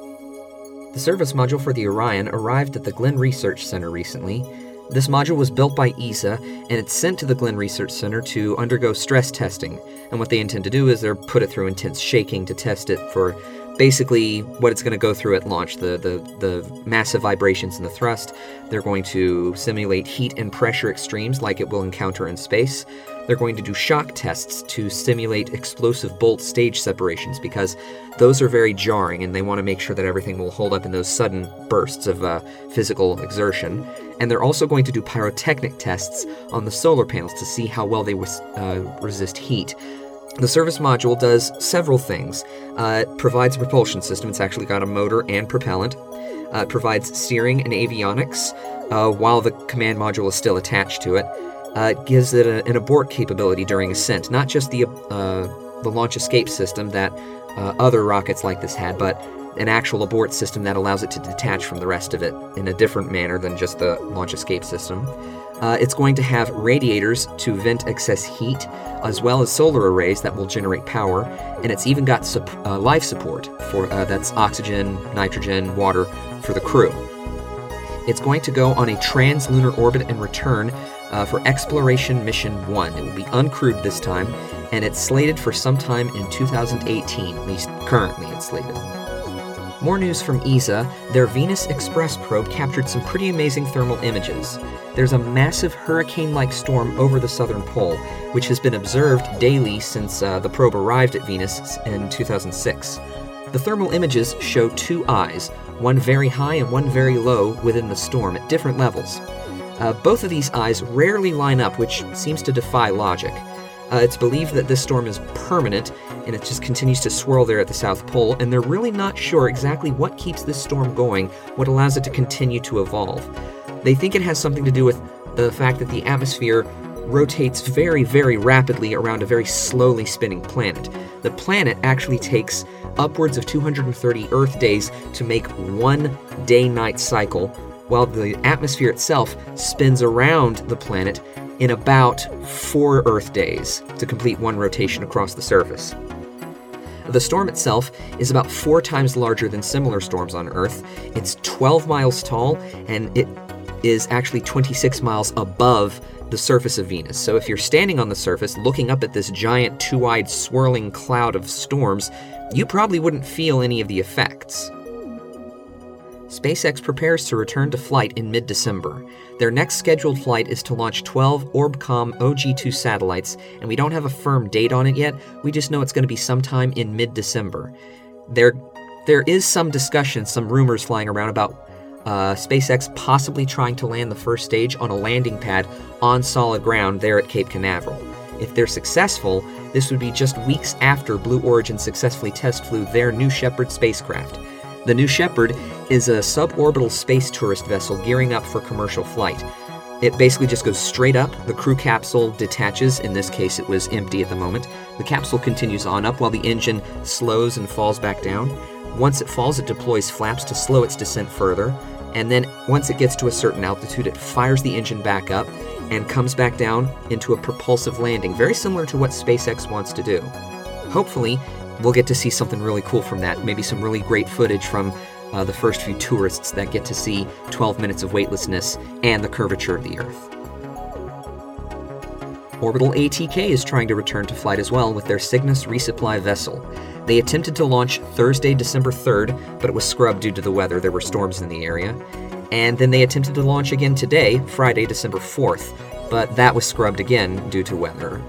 The service module for the Orion arrived at the Glenn Research Center recently. This module was built by ESA, and it's sent to the Glenn Research Center to undergo stress testing, and what they intend to do is they'll put it through intense shaking to test it for basically what it's going to go through at launch, the massive vibrations in the thrust. They're going to simulate heat and pressure extremes like it will encounter in space. They're going to do shock tests to simulate explosive bolt stage separations because those are very jarring and they want to make sure that everything will hold up in those sudden bursts of physical exertion. And they're also going to do pyrotechnic tests on the solar panels to see how well they resist heat. The service module does several things. It provides a propulsion system. It's actually got a motor and propellant. It provides steering and avionics while the command module is still attached to it. It gives it an abort capability during ascent, not just the launch escape system that other rockets like this had, but an actual abort system that allows it to detach from the rest of it in a different manner than just the launch escape system. It's going to have radiators to vent excess heat, as well as solar arrays that will generate power, and it's even got life support for that's oxygen, nitrogen, water for the crew. It's going to go on a trans-lunar orbit and return for Exploration Mission 1. It will be uncrewed this time, and it's slated for sometime in 2018, at least currently it's slated. More news from ESA, their Venus Express probe captured some pretty amazing thermal images. There's a massive hurricane-like storm over the southern pole, which has been observed daily since the probe arrived at Venus in 2006. The thermal images show two eyes, one very high and one very low within the storm at different levels. Both of these eyes rarely line up, which seems to defy logic. It's believed that this storm is permanent, and it just continues to swirl there at the South Pole, and they're really not sure exactly what keeps this storm going, what allows it to continue to evolve. They think it has something to do with the fact that the atmosphere rotates very, very rapidly around a very slowly spinning planet. The planet actually takes upwards of 230 Earth days to make one day-night cycle, while the atmosphere itself spins around the planet in about 4 Earth days to complete one rotation across the surface. The storm itself is about 4 times larger than similar storms on Earth. It's 12 miles tall, and it is actually 26 miles above the surface of Venus. So if you're standing on the surface looking up at this giant two-eyed swirling cloud of storms, you probably wouldn't feel any of the effects. SpaceX prepares to return to flight in mid-December. Their next scheduled flight is to launch 12 Orbcomm OG2 satellites, and we don't have a firm date on it yet, we just know it's going to be sometime in mid-December. There is some discussion, some rumors flying around about SpaceX possibly trying to land the first stage on a landing pad on solid ground there at Cape Canaveral. If they're successful, this would be just weeks after Blue Origin successfully test flew their New Shepard spacecraft. The New Shepard is a suborbital space tourist vessel gearing up for commercial flight. It basically just goes straight up, the crew capsule detaches, in this case it was empty at the moment, the capsule continues on up while the engine slows and falls back down. Once it falls, it deploys flaps to slow its descent further, and then once it gets to a certain altitude, it fires the engine back up and comes back down into a propulsive landing, very similar to what SpaceX wants to do. Hopefully, we'll get to see something really cool from that, maybe some really great footage from the first few tourists that get to see 12 minutes of weightlessness and the curvature of the Earth. Orbital ATK is trying to return to flight as well with their Cygnus resupply vessel. They attempted to launch Thursday, December 3rd, but it was scrubbed due to the weather. There were storms in the area. And then they attempted to launch again today, Friday, December 4th, but that was scrubbed again due to weather.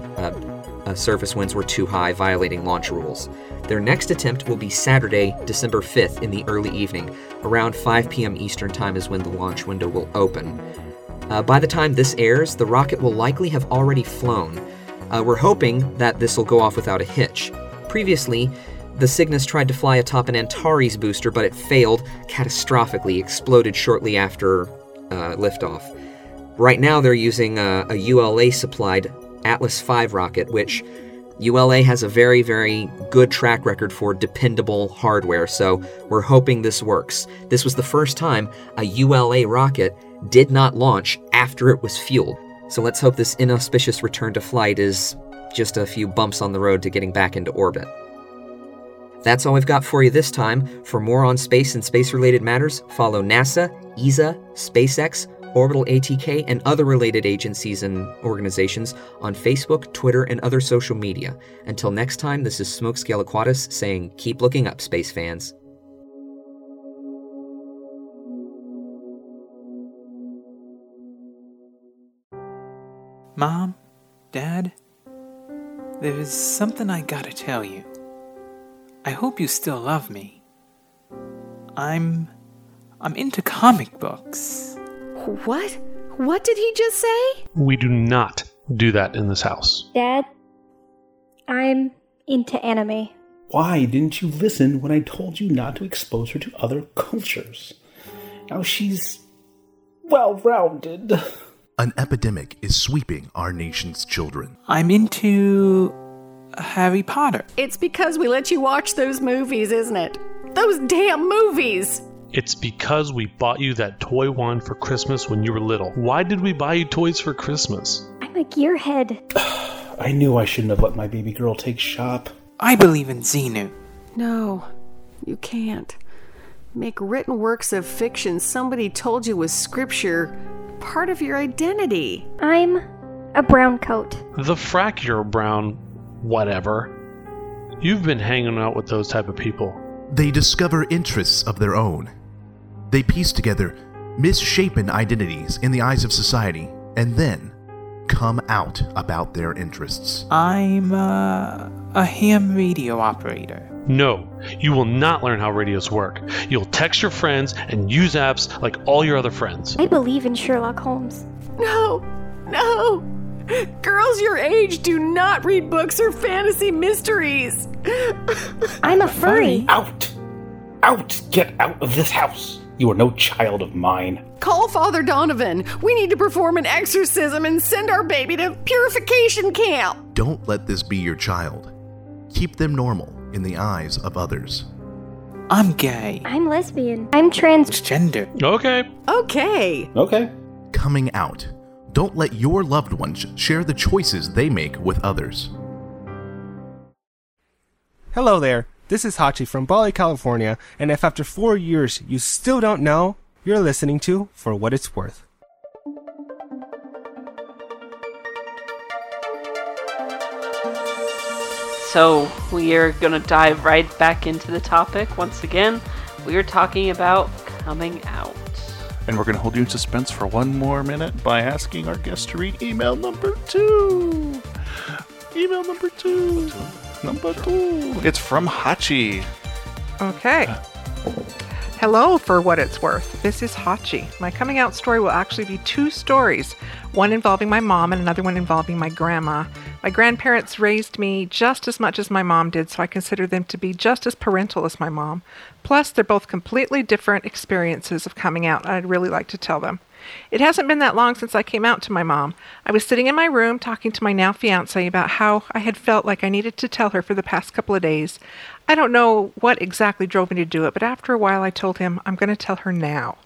Surface winds were too high, violating launch rules. Their next attempt will be Saturday, December 5th in the early evening. Around 5 p.m. Eastern time is when the launch window will open. By the time this airs, the rocket will likely have already flown. We're hoping that this will go off without a hitch. Previously, the Cygnus tried to fly atop an Antares booster, but it failed catastrophically, exploded shortly after liftoff. Right now, they're using a ULA-supplied Atlas V rocket, which ULA has a very, very good track record for dependable hardware, so we're hoping this works. This was the first time a ULA rocket did not launch after it was fueled, so let's hope this inauspicious return to flight is just a few bumps on the road to getting back into orbit. That's all we've got for you this time. For more on space and space-related matters, follow NASA, ESA, SpaceX, Orbital ATK, and other related agencies and organizations on Facebook, Twitter, and other social media. Until next time, this is Smokescale Aquatus saying, keep looking up, space fans. Mom, Dad, there is something I gotta tell you. I hope you still love me. I'm into comic books. What? What did he just say? We do not do that in this house. Dad, I'm into anime. Why didn't you listen when I told you not to expose her to other cultures? Now she's well-rounded. An epidemic is sweeping our nation's children. I'm into Harry Potter. It's because we let you watch those movies, isn't it? Those damn movies! It's because we bought you that toy wand for Christmas when you were little. Why did we buy you toys for Christmas? I'm a gearhead. I knew I shouldn't have let my baby girl take shop. I believe in Xenu. No, you can't. Make written works of fiction somebody told you was scripture part of your identity. I'm a brown coat. The frack you're brown, whatever. You've been hanging out with those type of people. They discover interests of their own. They piece together misshapen identities in the eyes of society and then come out about their interests. I'm a ham radio operator. No, you will not learn how radios work. You'll text your friends and use apps like all your other friends. I believe in Sherlock Holmes. No. Girls your age do not read books or fantasy mysteries. I'm a furry. Out! Out! Get out of this house. You are no child of mine. Call Father Donovan. We need to perform an exorcism and send our baby to purification camp. Don't let this be your child. Keep them normal in the eyes of others. I'm gay. I'm lesbian. I'm transgender. Okay. Coming out. Don't let your loved ones share the choices they make with others. Hello there. This is Hachi from Bali, California, and if after 4 years you still don't know, you're listening to For What It's Worth. So we are going to dive right back into the topic once again. We are talking about coming out. And we're going to hold you in suspense for one more minute by asking our guest to read email number 2. Email number 2. It's from Hachi. Okay. Hello, For What It's Worth. This is Hachi. My coming out story will actually be 2 stories, one involving my mom and another one involving my grandma. My grandparents raised me just as much as my mom did, so I consider them to be just as parental as my mom. Plus, they're both completely different experiences of coming out, and I'd really like to tell them. It hasn't been that long since I came out to my mom. I was sitting in my room talking to my now fiancé about how I had felt like I needed to tell her for the past couple of days. I don't know what exactly drove me to do it, but after a while I told him, I'm going to tell her now.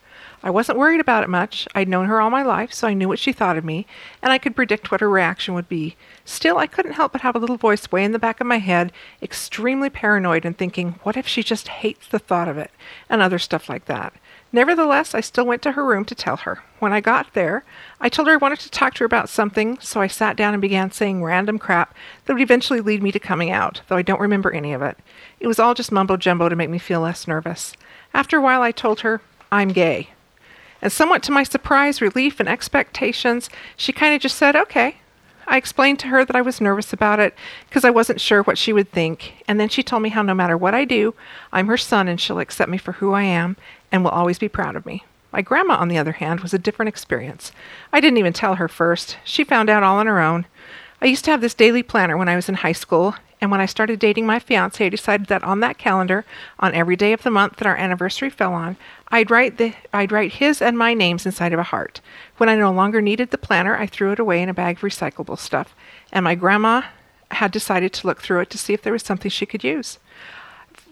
I wasn't worried about it much. I'd known her all my life, so I knew what she thought of me, and I could predict what her reaction would be. Still, I couldn't help but have a little voice way in the back of my head, extremely paranoid and thinking, what if she just hates the thought of it, and other stuff like that. Nevertheless, I still went to her room to tell her. When I got there, I told her I wanted to talk to her about something, so I sat down and began saying random crap that would eventually lead me to coming out, though I don't remember any of it. It was all just mumbo-jumbo to make me feel less nervous. After a while, I told her, I'm gay. And somewhat to my surprise, relief, and expectations, she kind of just said, okay. I explained to her that I was nervous about it because I wasn't sure what she would think, and then she told me how no matter what I do, I'm her son and she'll accept me for who I am and will always be proud of me. My grandma, on the other hand, was a different experience. I didn't even tell her first. She found out all on her own. I used to have this daily planner when I was in high school, and when I started dating my fiancé, I decided that on that calendar, on every day of the month that our anniversary fell on, I'd write his and my names inside of a heart. When I no longer needed the planner, I threw it away in a bag of recyclable stuff, and my grandma had decided to look through it to see if there was something she could use.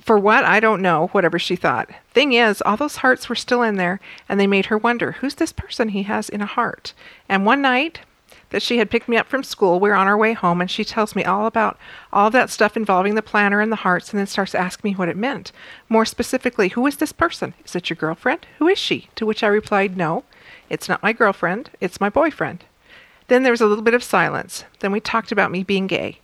For what? I don't know, whatever she thought. Thing is, all those hearts were still in there, and they made her wonder, who's this person he has in a heart? And one night that she had picked me up from school, we're on our way home, and she tells me all about all that stuff involving the planner and the hearts, and then starts asking me what it meant. More specifically, who is this person? Is it your girlfriend? Who is she? To which I replied, no. It's not my girlfriend, it's my boyfriend. Then there was a little bit of silence. Then we talked about me being gay.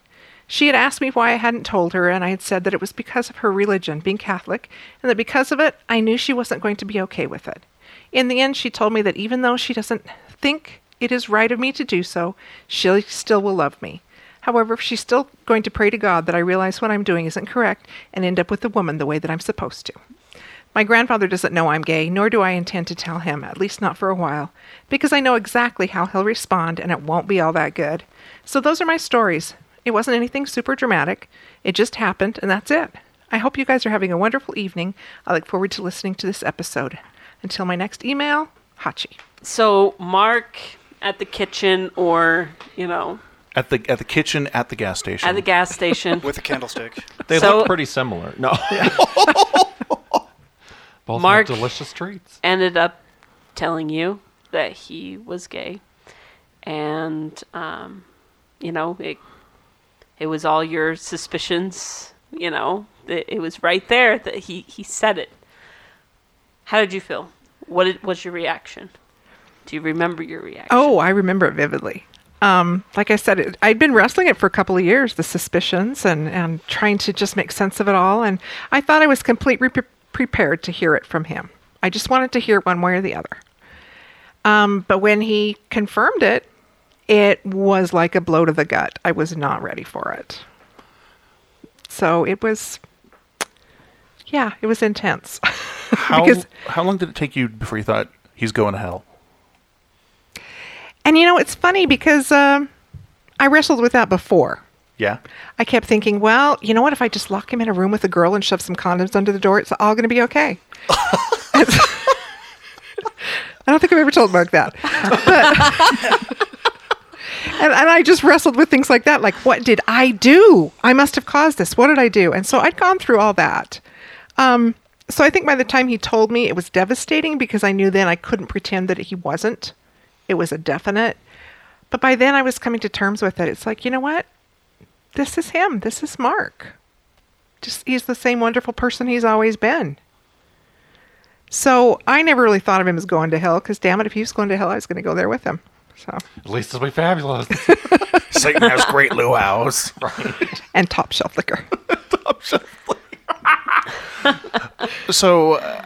She had asked me why I hadn't told her, and I had said that it was because of her religion, being Catholic, and that because of it, I knew she wasn't going to be okay with it. In the end, she told me that even though she doesn't think it is right of me to do so, she still will love me. However, she's still going to pray to God that I realize what I'm doing isn't correct and end up with the woman the way that I'm supposed to. My grandfather doesn't know I'm gay, nor do I intend to tell him, at least not for a while, because I know exactly how he'll respond, and it won't be all that good. So those are my stories. It wasn't anything super dramatic. It just happened, and that's it. I hope you guys are having a wonderful evening. I look forward to listening to this episode. Until my next email, Hachi. So, Mark at the kitchen, or, you know... At the kitchen, at the gas station. At the gas station. With a candlestick. They look pretty similar. No. Yeah. Both Mark have delicious treats. Ended up telling you that he was gay. And, you know, it was all your suspicions, you know. It was right there that he said it. How did you feel? What was your reaction? Do you remember your reaction? Oh, I remember it vividly. Like I said, I'd been wrestling it for a couple of years, the suspicions, and trying to just make sense of it all. And I thought I was completely prepared to hear it from him. I just wanted to hear it one way or the other. But when he confirmed it, it was like a blow to the gut. I was not ready for it. So it was, yeah, it was intense. How long did it take you before you thought, he's going to hell? And, you know, it's funny because I wrestled with that before. Yeah. I kept thinking, well, you know what? If I just lock him in a room with a girl and shove some condoms under the door, it's all going to be okay. I don't think I've ever told Mark that. And I just wrestled with things like that. Like, what did I do? I must have caused this. What did I do? And so I'd gone through all that. So I think by the time he told me, it was devastating because I knew then I couldn't pretend that he wasn't. It was a definite. But by then I was coming to terms with it. It's like, you know what? This is him. This is Mark. Just he's the same wonderful person he's always been. So I never really thought of him as going to hell because, damn it, if he was going to hell, I was going to go there with him. So at least it'll be fabulous. Satan has great luau's. Right. And top shelf liquor. Top shelf liquor. So...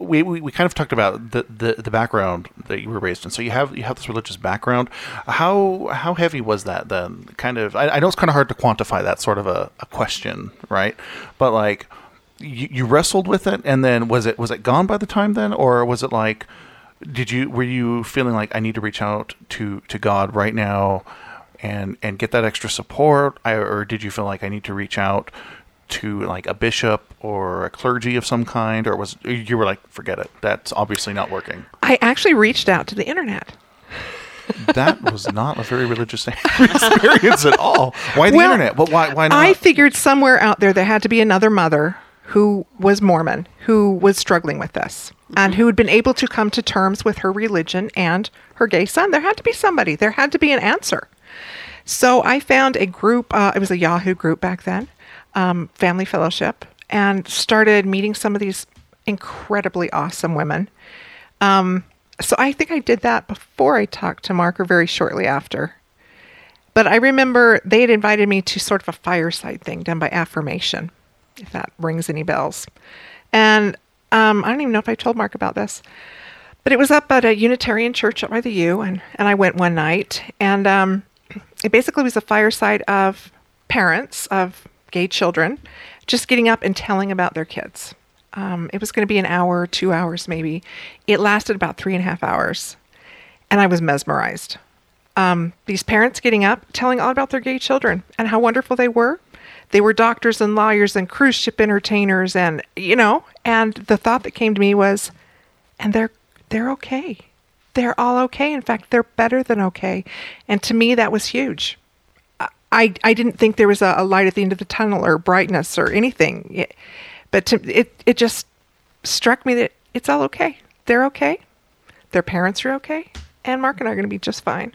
We kind of talked about the background that you were raised in. So you have this religious background. How heavy was that then? Kind of. I know it's kind of hard to quantify that sort of a question, right? But like you wrestled with it, and then was it gone by the time then, or was it like were you feeling like I need to reach out to God right now, and get that extra support, or did you feel like I need to reach out to like a bishop or a clergy of some kind, or was you were like, forget it, that's obviously not working? I actually reached out to the internet. That was not a very religious experience at all. Why the internet? Well, why not? I figured somewhere out there there had to be another mother who was Mormon, who was struggling with this, and who had been able to come to terms with her religion and her gay son. There had to be somebody. There had to be an answer. So I found a group. It was a Yahoo group back then. Family fellowship, and started meeting some of these incredibly awesome women. So I think I did that before I talked to Mark, or very shortly after. But I remember they had invited me to sort of a fireside thing done by affirmation, if that rings any bells. And I don't even know if I told Mark about this, but it was up at a Unitarian church up by the U, and I went one night, and it basically was a fireside of parents of gay children, just getting up and telling about their kids. It was going to be an hour, 2 hours maybe. It lasted about 3.5 hours, and I was mesmerized. These parents getting up, telling all about their gay children and how wonderful they were. They were doctors and lawyers and cruise ship entertainers, and you know. And the thought that came to me was, and they're okay. They're all okay. In fact, they're better than okay. And to me, that was huge. I didn't think there was a light at the end of the tunnel or brightness or anything. It just struck me that it's all okay. They're okay. Their parents are okay. And Mark and I are going to be just fine.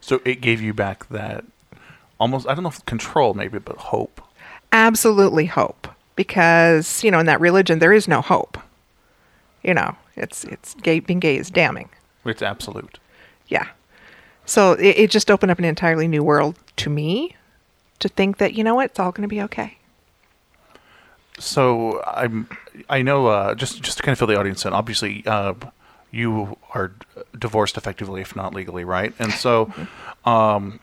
So it gave you back that almost, I don't know if control maybe, but hope. Absolutely hope. Because, you know, in that religion, there is no hope. You know, it's being gay is damning. It's absolute. Yeah. So it just opened up an entirely new world to me to think that, you know what, it's all going to be okay. So I know, just to kind of fill the audience in, obviously you are divorced effectively, if not legally, right? And so how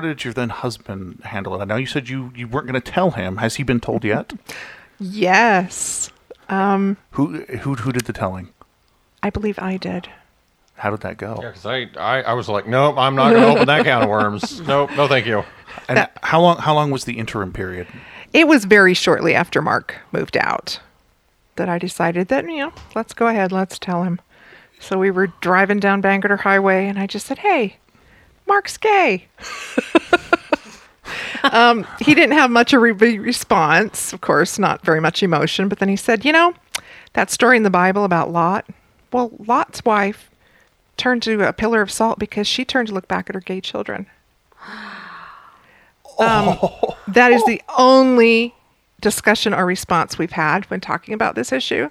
did your then husband handle it? I know you said you weren't going to tell him. Has he been told yet? Yes. Who did the telling? I believe I did. How did that go? Yeah, because I was like, nope, I'm not going to open that can of worms. Nope, no thank you. And how long was the interim period? It was very shortly after Mark moved out that I decided that, you know, let's go ahead, let's tell him. So we were driving down Bangor Highway, and I just said, hey, Mark's gay. He didn't have much of a response, of course, not very much emotion. But then he said, you know, that story in the Bible about Lot, well, Lot's wife turned to a pillar of salt because she turned to look back at her gay children. That is the only discussion or response we've had when talking about this issue.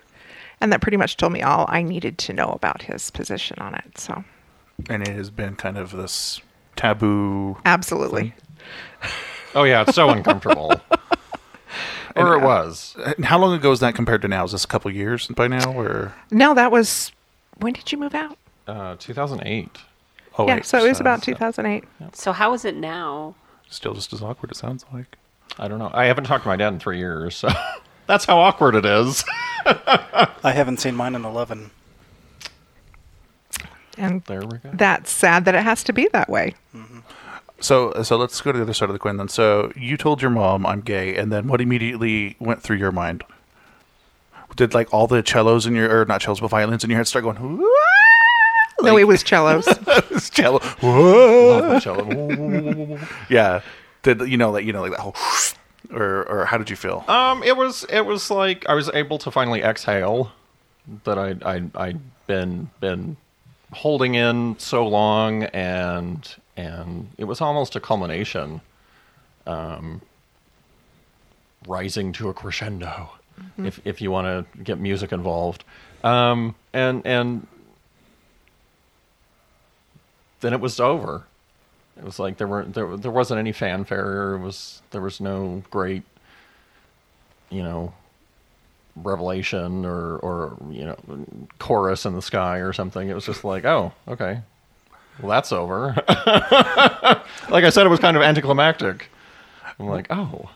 And that pretty much told me all I needed to know about his position on it. So, and it has been kind of this taboo. Absolutely. Thing. Oh, yeah. It's so uncomfortable. Or it was. How long ago is that compared to now? Is this a couple years by now? Or no, that was... When did you move out? 2008. Oh, yeah, wait, so it was about 2008. Yeah. So how is it now? Still just as awkward, it sounds like. I don't know. I haven't talked to my dad in 3 years, so that's how awkward it is. I haven't seen mine in 11. And there we go. That's sad that it has to be that way. Mm-hmm. So let's go to the other side of the coin then. So you told your mom I'm gay, and then what immediately went through your mind? Did like all the cellos in your, or not cellos, but violins in your head start going, whoa? Like, no, it was cellos. It was cello. Whoa. Cello. Yeah. Did you know, like that whole, or how did you feel? It was like I was able to finally exhale that I'd been holding in so long, and it was almost a culmination, rising to a crescendo, mm-hmm. if you want to get music involved, and. Then it was over. It was like there wasn't any fanfare. There was no great, you know, revelation or you know, chorus in the sky or something. It was just like, oh, okay, well that's over. Like I said, it was kind of anticlimactic. I'm like, oh.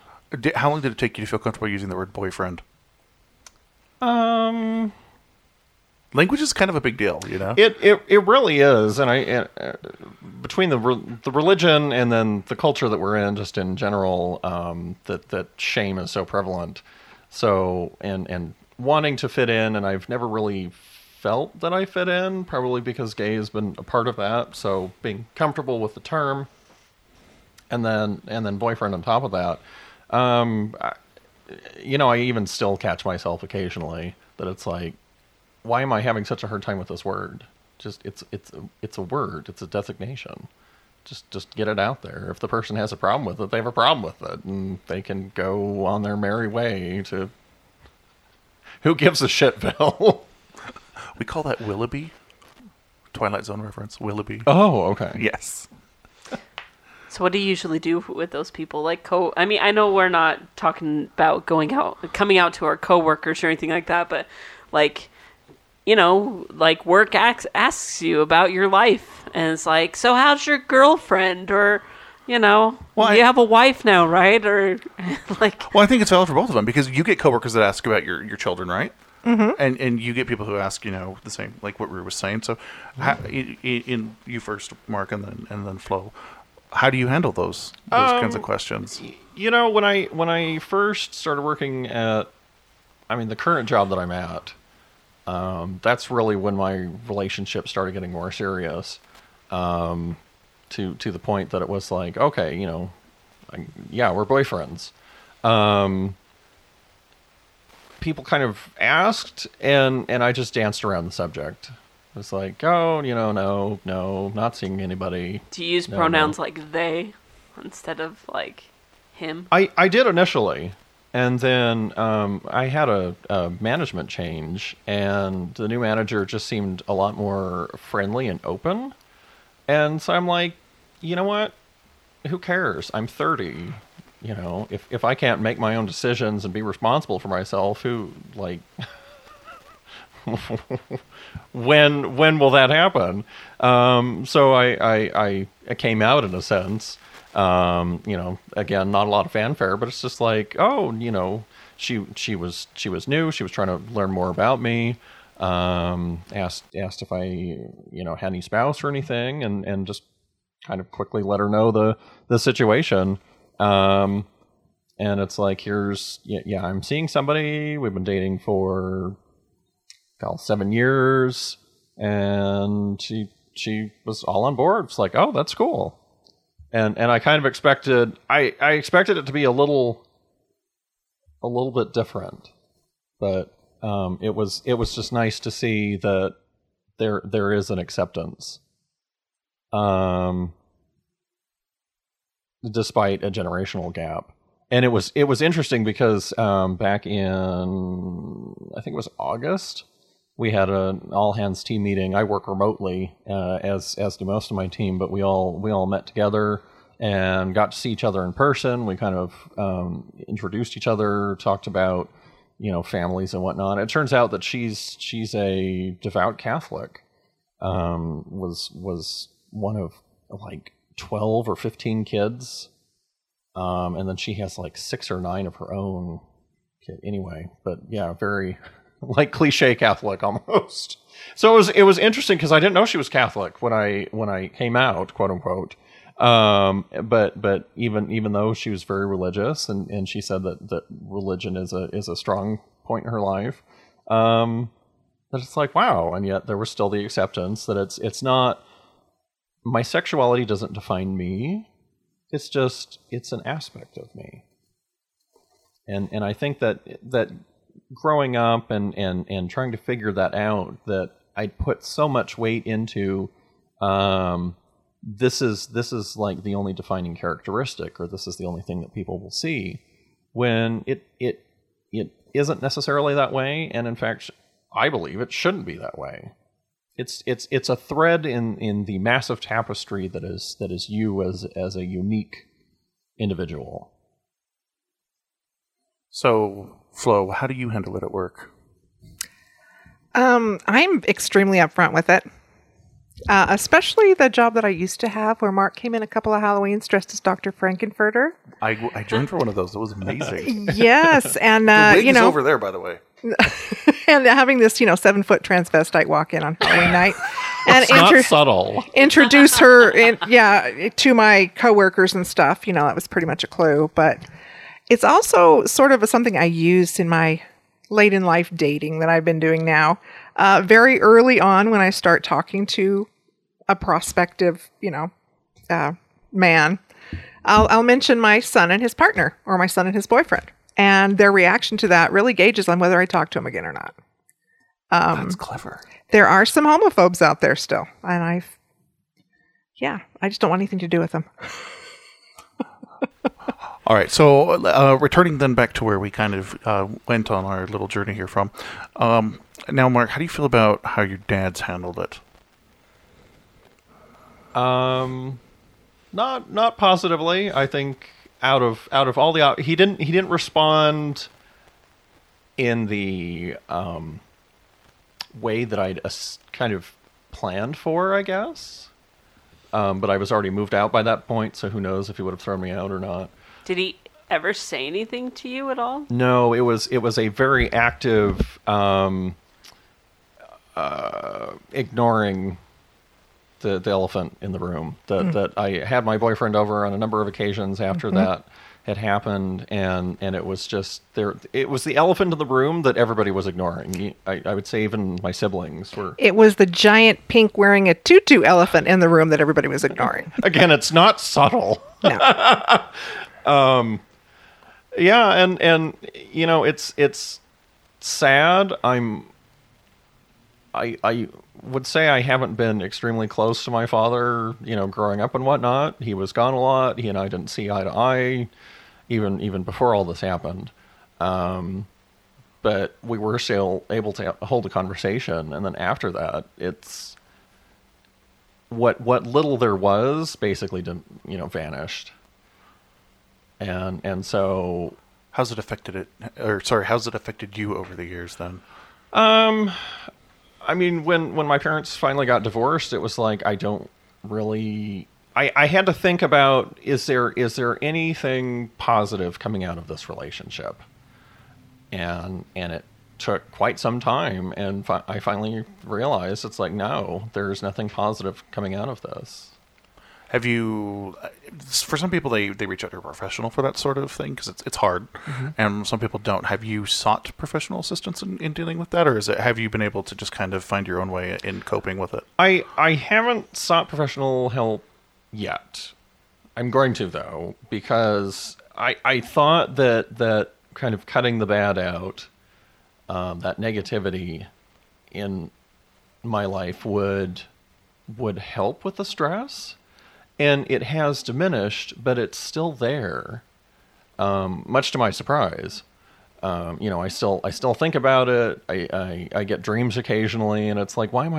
How long did it take you to feel comfortable using the word boyfriend? Language is kind of a big deal, you know? It really is. And between the religion and then the culture that we're in, just in general, that shame is so prevalent. So, and wanting to fit in, and I've never really felt that I fit in, probably because gay has been a part of that. So being comfortable with the term, and then boyfriend on top of that. I even still catch myself occasionally that it's like, why am I having such a hard time with this word? Just it's a word. It's a designation. Just get it out there. If the person has a problem with it, they have a problem with it, and they can go on their merry way to. Who gives a shitville? We call that Willoughby. Twilight Zone reference. Willoughby. Oh, okay. Yes. So what do you usually do with those people? Like, I know we're not talking about going out, coming out to our coworkers or anything like that, but like. You know, like work asks you about your life, and it's like, so how's your girlfriend, or, you know, well, you have a wife now, right? Or like, well, I think it's valid for both of them, because you get coworkers that ask about your children, right? Mm-hmm. And you get people who ask, you know, the same, like what Rue was saying. So, mm-hmm. How, in you first, Mark, and then Flo. How do you handle those kinds of questions? You know, when I first started working at, I mean, the current job that I'm at. That's really when my relationship started getting more serious, to the point that it was like, okay, you know, yeah, we're boyfriends. People kind of asked, and I just danced around the subject. It was like, oh, you know, no, not seeing anybody. Do you use pronouns like they instead of like him? I did initially. And then I had a management change, and the new manager just seemed a lot more friendly and open. And so I'm like, you know what? Who cares? I'm 30. You know, if I can't make my own decisions and be responsible for myself, who, like... when will that happen? So I came out in a sense. You know, again, not a lot of fanfare, but it's just like, oh, you know, she was new. She was trying to learn more about me. Asked if I, you know, had any spouse or anything, and just kind of quickly let her know the situation. And it's like, here's, yeah, I'm seeing somebody. We've been dating for 7 years, and she was all on board. It's like, oh, that's cool. And I kind of expected, I expected it to be a little bit different, but it was just nice to see that there is an acceptance, despite a generational gap. And it was interesting because back in, I think it was August, we had an all-hands team meeting. I work remotely, as do most of my team, but we all met together and got to see each other in person. We kind of introduced each other, talked about, you know, families and whatnot. It turns out that she's a devout Catholic. Was one of like 12 or 15 kids, and then she has like 6 or 9 of her own. Anyway, but yeah, very. Like cliche Catholic almost. So it was interesting because I didn't know she was Catholic when I came out, quote unquote. But even though she was very religious, and she said that religion is a strong point in her life, that it's like, wow, and yet there was still the acceptance that it's not, my sexuality doesn't define me. It's just, it's an aspect of me. And I think that growing up and trying to figure that out, that I put so much weight into this is like the only defining characteristic, or this is the only thing that people will see, when it isn't necessarily that way. And in fact, I believe it shouldn't be that way. It's a thread in the massive tapestry that is you as a unique individual. So, Flo, how do you handle it at work? I'm extremely upfront with it, especially the job that I used to have, where Mark came in a couple of Halloweens dressed as Dr. Frankenfurter. I joined for one of those. It was amazing. Yes, and the wig, you know, is over there, by the way. And having this, you know, 7-foot transvestite walk in on Halloween night, and introduce her, to my coworkers and stuff. You know, that was pretty much a clue, but. It's also sort of something I used in my late in life dating that I've been doing now. Very early on, when I start talking to a prospective, man, I'll mention my son and his partner, or my son and his boyfriend, and their reaction to that really gauges on whether I talk to him again or not. That's clever. There are some homophobes out there still, and I just don't want anything to do with them. All right, so returning then back to where we kind of went on our little journey here from. Now, Mark, how do you feel about how your dad's handled it? Not positively. I think out of all the he didn't respond in the way that I'd kind of planned for, I guess. But I was already moved out by that point, so who knows if he would have thrown me out or not. Did he ever say anything to you at all? No, it was a very active ignoring the elephant in the room. That I had my boyfriend over on a number of occasions after that had happened, and it was just there. It was the elephant in the room that everybody was ignoring. I would say even my siblings were. It was the giant pink wearing a tutu elephant in the room that everybody was ignoring. Again, it's not subtle. No. Yeah, and you know, it's sad. I would say I haven't been extremely close to my father, you know, growing up and whatnot. He was gone a lot. He and I didn't see eye to eye, even before all this happened. But we were still able to hold a conversation. And then after that, it's what little there was basically, vanished. And so how's it affected it? Or sorry, how's it affected you over the years then? I mean, when my parents finally got divorced, it was like, I don't really, I had to think about, is there anything positive coming out of this relationship? And it took quite some time, and I finally realized it's like, no, there's nothing positive coming out of this. Have you, for some people, they reach out to a professional for that sort of thing because it's hard, mm-hmm. and some people don't. Have you sought professional assistance in dealing with that, or have you been able to just kind of find your own way in coping with it? I haven't sought professional help yet. I'm going to, though, because I thought that kind of cutting the bad out, that negativity in my life would help with the stress. And it has diminished, but it's still there, much to my surprise. I still think about it. I get dreams occasionally, and it's like, why am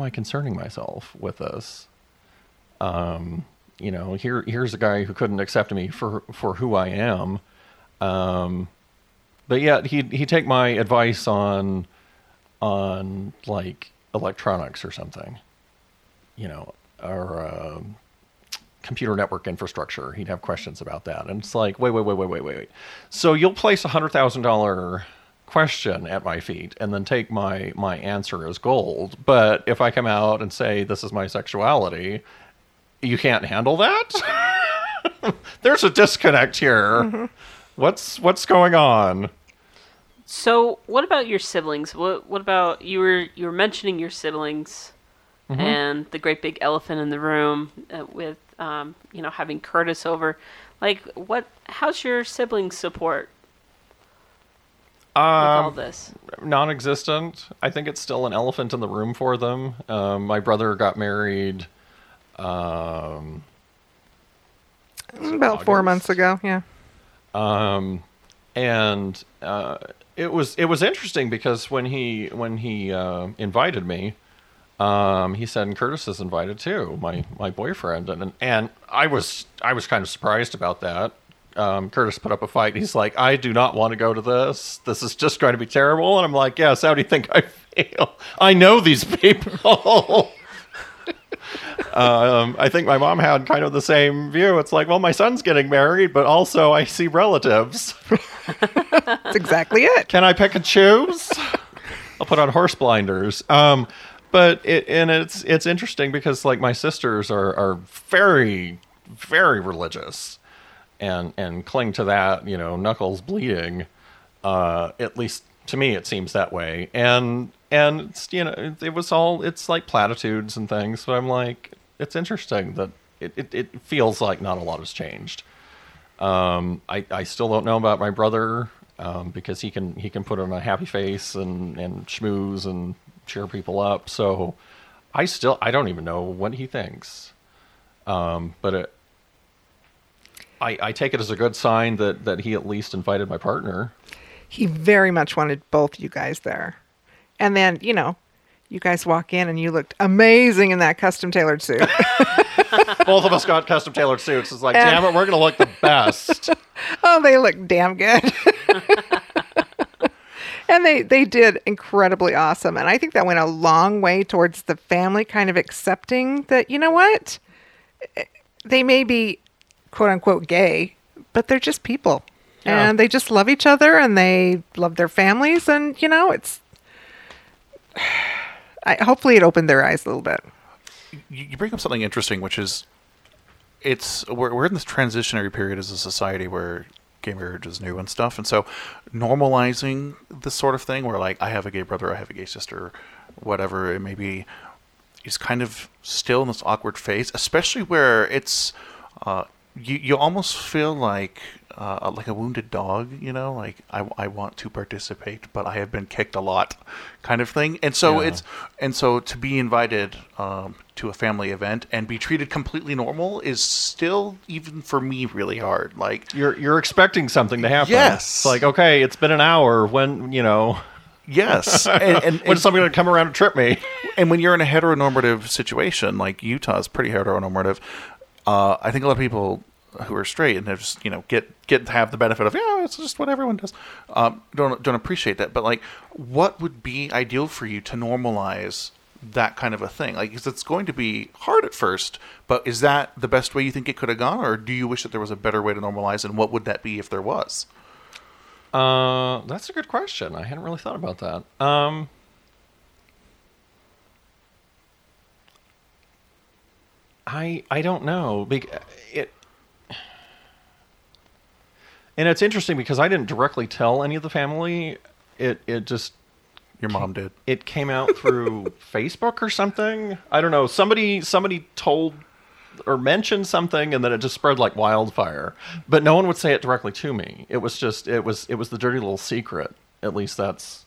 I concerning myself with this? Here's a guy who couldn't accept me for who I am. But yet he take my advice on like electronics or something, or computer network infrastructure. He'd have questions about that. And it's like, wait. So you'll place $100,000 question at my feet and then take my answer as gold. But if I come out and say, this is my sexuality, you can't handle that? There's a disconnect here. Mm-hmm. What's going on? So, what about your siblings? What about you were mentioning your siblings, mm-hmm. and the great big elephant in the room with having Curtis over. Like, how's your siblings' support with all this? Non-existent. I think it's still an elephant in the room for them. My brother got married about August. 4 months ago. Yeah. It was interesting because when he invited me, he said, and Curtis is invited too, my boyfriend. And I was kind of surprised about that. Curtis put up a fight. He's like, I do not want to go to this. This is just going to be terrible. And I'm like, yes, how do you think I feel? I know these people. I think my mom had kind of the same view. It's like, well, my son's getting married, but also I see relatives. That's exactly it. Can I pick and choose? I'll put on horse blinders. But it's interesting because like my sisters are very, very religious and cling to that, knuckles bleeding. At least to me, it seems that way. And it's like platitudes and things, but I'm like, it's interesting that it feels like not a lot has changed. I still don't know about my brother, because he can put on a happy face and schmooze and cheer people up. So I don't even know what he thinks. But I take it as a good sign that he at least invited my partner. He very much wanted both you guys there. And then, you guys walk in and you looked amazing in that custom-tailored suit. Both of us got custom-tailored suits. It's like, damn it, we're going to look the best. Oh, they look damn good. And they did incredibly awesome. And I think that went a long way towards the family kind of accepting that, you know what? They may be, quote-unquote, gay, but they're just people. Yeah. And they just love each other and they love their families. And, it's... hopefully it opened their eyes a little bit. You bring up something interesting, which is we're in this transitionary period as a society where gay marriage is new and stuff. And so normalizing this sort of thing where like I have a gay brother, I have a gay sister, whatever it may be, is kind of still in this awkward phase, especially where it's you almost feel like like a wounded dog, you know, like I want to participate, but I have been kicked a lot, kind of thing. And so so to be invited to a family event and be treated completely normal is still, even for me, really hard. Like you're expecting something to happen. Yes. It's like, okay, it's been an hour. When, you know. Yes. And when's somebody going to come around and trip me? And when you're in a heteronormative situation, like Utah's pretty heteronormative. I think a lot of people who are straight and have just, you know, have the benefit of, yeah, it's just what everyone does. Don't appreciate that. But like, what would be ideal for you to normalize that kind of a thing? Like, because it's going to be hard at first, but is that the best way you think it could have gone? Or do you wish that there was a better way to normalize? And what would that be if there was? That's a good question. I hadn't really thought about that. I don't know. And it's interesting because I didn't directly tell any of the family. It just... Your mom did. It came out through Facebook or something. I don't know. Somebody told or mentioned something, and then it just spread like wildfire. But no one would say it directly to me. It was just... It was the dirty little secret. At least that's...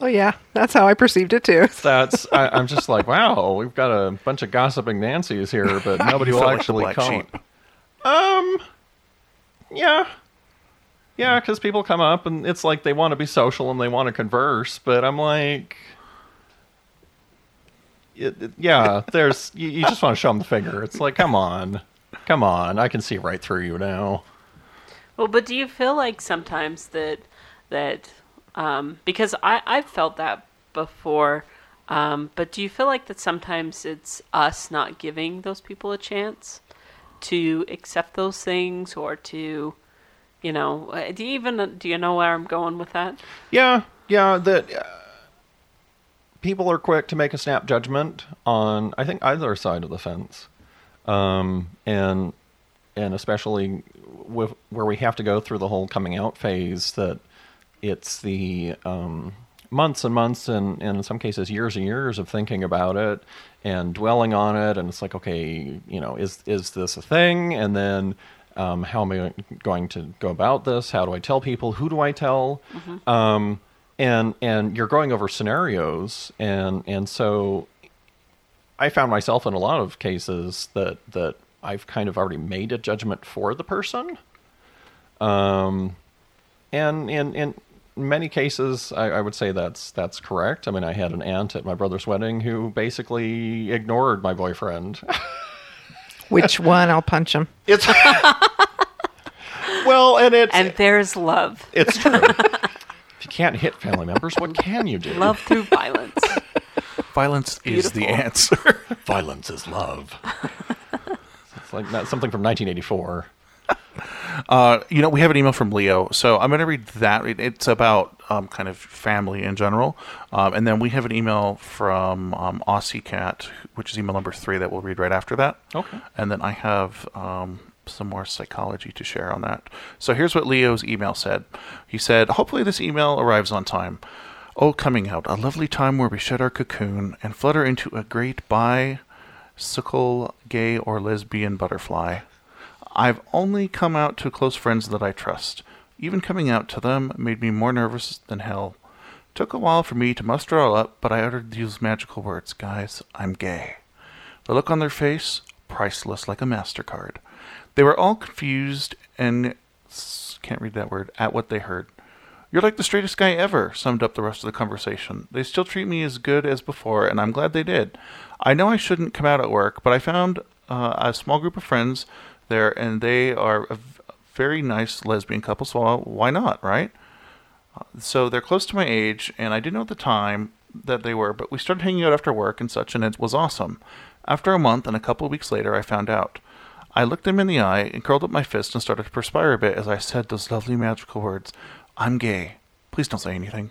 Oh, yeah. That's how I perceived it, too. I'm just like, wow, we've got a bunch of gossiping Nancys here, but nobody will actually call it. Yeah. Yeah, because people come up and it's like they want to be social and they want to converse, but I'm like, you just want to show them the finger. It's like, come on, I can see right through you now. Well, but do you feel like sometimes that because I've felt that before, but do you feel like that sometimes it's us not giving those people a chance to accept those things or to... You know, do you know where I'm going with that? Yeah, that people are quick to make a snap judgment on, I think, either side of the fence. And especially with where we have to go through the whole coming out phase, that it's the months and months and in some cases years and years of thinking about it and dwelling on it. And it's like, okay, you know, is this a thing? And then... how am I going to go about this? How do I tell people? Who do I tell? Mm-hmm. And you're going over scenarios. And so I found myself in a lot of cases that I've kind of already made a judgment for the person. And in many cases, I would say that's correct. I mean, I had an aunt at my brother's wedding who basically ignored my boyfriend. Which one? I'll punch him. It's well, and there's love. It's true. If you can't hit family members, what can you do? Love through violence. Violence is the answer. Violence is love. It's like something from 1984. You know, we have an email from Leo, so I'm going to read that. It's about kind of family in general. And then we have an email from Aussie Cat, which is email number 3 that we'll read right after that. Okay. And then I have some more psychology to share on that. So here's what Leo's email said. He said, hopefully this email arrives on time. Oh, coming out, a lovely time where we shed our cocoon and flutter into a great bicycle, gay or lesbian butterfly. I've only come out to close friends that I trust. Even coming out to them made me more nervous than hell. Took a while for me to muster all up, but I uttered these magical words. Guys, I'm gay. The look on their face, priceless like a MasterCard. They were all confused and... can't read that word. At what they heard. You're like the straightest guy ever, summed up the rest of the conversation. They still treat me as good as before, and I'm glad they did. I know I shouldn't come out at work, but I found a small group of friends... there, and they are a very nice lesbian couple, so why not, right? So they're close to my age, and I didn't know at the time that they were, but we started hanging out after work and such, and it was awesome. After a month and a couple of weeks later, I found out. I looked them in the eye and curled up my fist and started to perspire a bit as I said those lovely magical words, I'm gay. Please don't say anything.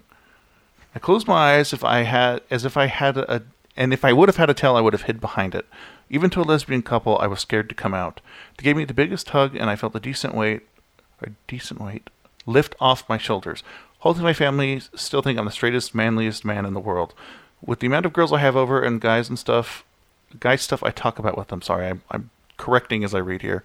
I closed my eyes and if I would have had a tell, I would have hid behind it. Even to a lesbian couple, I was scared to come out. They gave me the biggest hug, and I felt a decent weight lift off my shoulders. Hopefully my family still think I'm the straightest, manliest man in the world. With the amount of girls I have over and guy stuff I talk about with them, sorry, I'm correcting as I read here.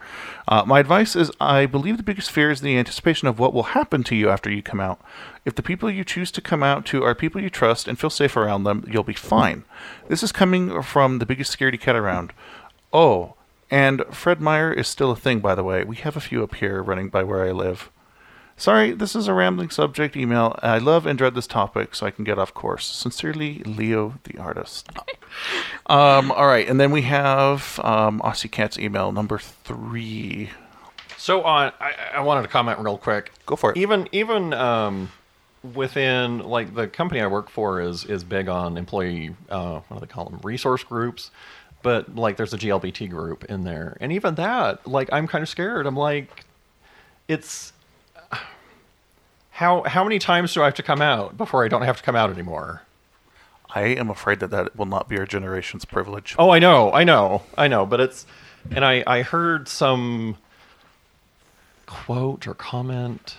My advice is I believe the biggest fear is the anticipation of what will happen to you after you come out. If the people you choose to come out to are people you trust and feel safe around them, you'll be fine. This is coming from the biggest scaredy cat around. Oh, and Fred Meyer is still a thing, by the way. We have a few up here running by where I live. Sorry, this is a rambling subject email. I love and dread this topic, so I can get off course. Sincerely, Leo the Artist. All right, and then we have Aussie Cat's email, number 3. So I wanted to comment real quick. Go for it. Even within, like, the company I work for is big on employee, what do they call them, resource groups. But, like, there's a GLBT group in there. And even that, like, I'm kind of scared. I'm like, it's... How many times do I have to come out before I don't have to come out anymore? I am afraid that will not be our generation's privilege. Oh, I know. But it's... And I heard some quote or comment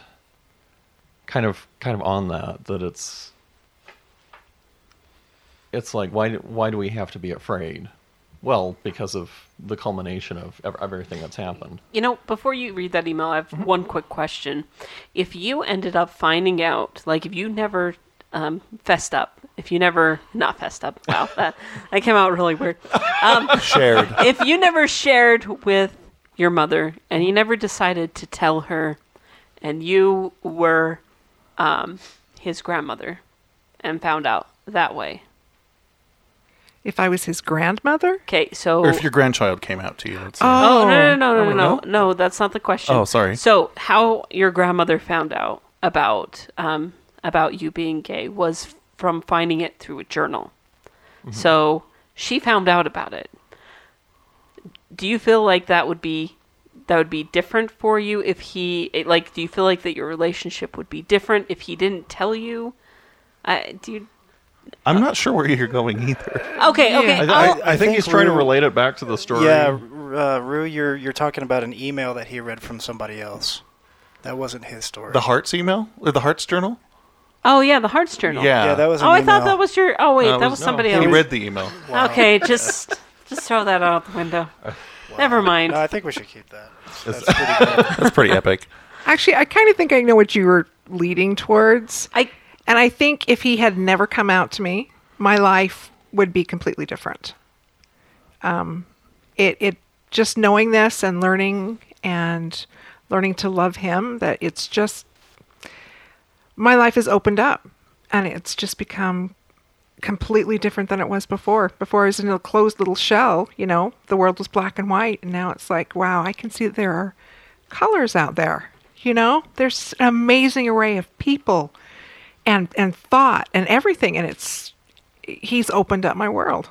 kind of on that it's... It's like, why do we have to be afraid? Well, because of the culmination of everything that's happened. You know, before you read that email, I have one quick question. If you ended up finding out, like, if you never fessed up, if you never not fessed up, wow, that came out really weird. Shared. If you never shared with your mother and you never decided to tell her and you were his grandmother and found out that way. If I was his grandmother? Okay, so... Or if your grandchild came out to you. Oh, no. No, that's not the question. Oh, sorry. So, how your grandmother found out about you being gay was from finding it through a journal. Mm-hmm. So, she found out about it. Do you feel like that would be different for you if he... Like, do you feel like that your relationship would be different if he didn't tell you? I'm not sure where you're going either. Okay. I think he's trying to relate it back to the story. Yeah, Rue, you're talking about an email that he read from somebody else. That wasn't his story. The Hearts email? Or the Hearts journal? Oh, yeah, the Hearts journal. Yeah, that was an email. I thought that was your... Oh, wait, that was somebody else. He read the email. Wow. Okay, just throw that out the window. Wow. Never mind. No, I think we should keep that. That's pretty good. That's pretty epic. Actually, I kind of think I know what you were leading towards. And I think if he had never come out to me, my life would be completely different. It just knowing this and learning to love him, that it's just, my life has opened up and it's just become completely different than it was before. Before I was in a closed little shell, you know, the world was black and white. And now it's like, wow, I can see that there are colors out there. You know, there's an amazing array of people. And thought and everything, and he's opened up my world.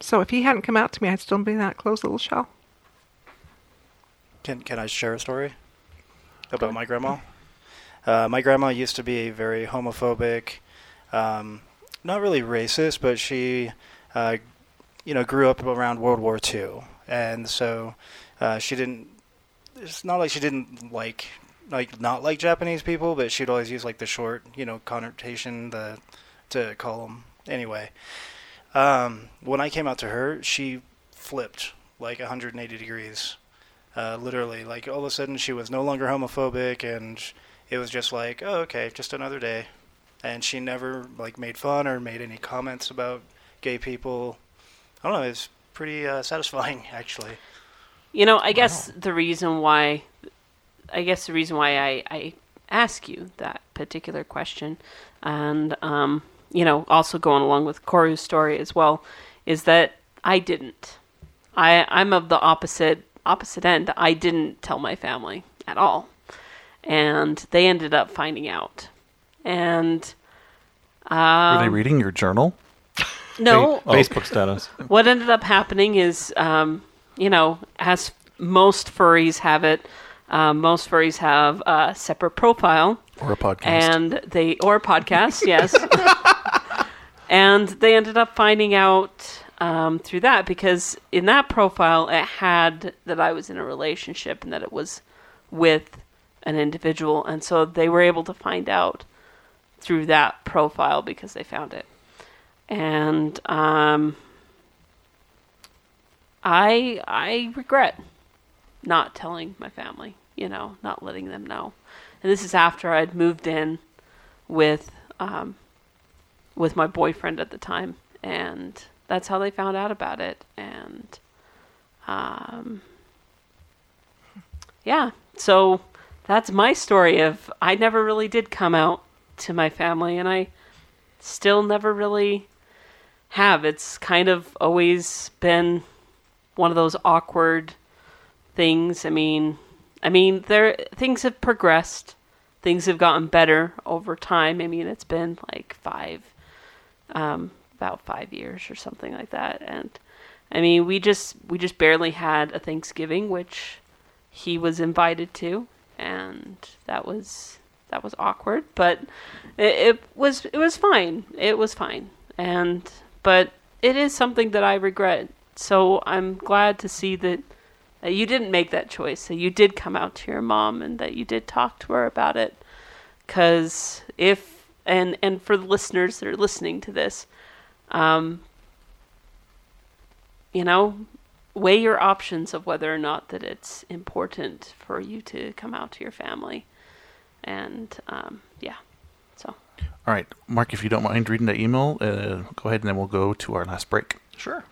So if he hadn't come out to me, I'd still be in that closed little shell. Can I share a story about my grandma? My grandma used to be very homophobic, not really racist, but she, grew up around World War II, and so she didn't. It's not like she didn't like. Like, not like Japanese people, but she'd always use, like, the short, connotation to call them. Anyway, when I came out to her, she flipped, like, 180 degrees, literally. Like, all of a sudden, she was no longer homophobic, and it was just like, oh, okay, just another day. And she never, like, made fun or made any comments about gay people. I don't know, it's pretty satisfying, actually. I guess the reason why I ask you that particular question, and, also going along with Koru's story as well, is that I didn't. I'm of the opposite end. I didn't tell my family at all. And they ended up finding out. And... were they reading your journal? No. Facebook status. What ended up happening is, as most furries have it, most furries have a separate profile. Or a podcast. Yes. And they ended up finding out through that, because in that profile, it had that I was in a relationship and that it was with an individual. And so they were able to find out through that profile because they found it. And I regret not telling my family, you know, not letting them know. And this is after I'd moved in with my boyfriend at the time, and that's how they found out about it. And yeah, so that's my story of I never really did come out to my family, and I still never really have. It's kind of always been one of those awkward things. I mean, there things have progressed. Things have gotten better over time. I mean, it's been like about 5 years or something like that. And I mean, we just barely had a Thanksgiving, which he was invited to, and that was awkward, but it was fine. It was fine. But it is something that I regret. So I'm glad to see that you didn't make that choice, that you did come out to your mom and that you did talk to her about it. Because and for the listeners that are listening to this, you know, weigh your options of whether or not that it's important for you to come out to your family. And, yeah, so. All right, Mark, if you don't mind reading that email, go ahead and then we'll go to our last break. Sure.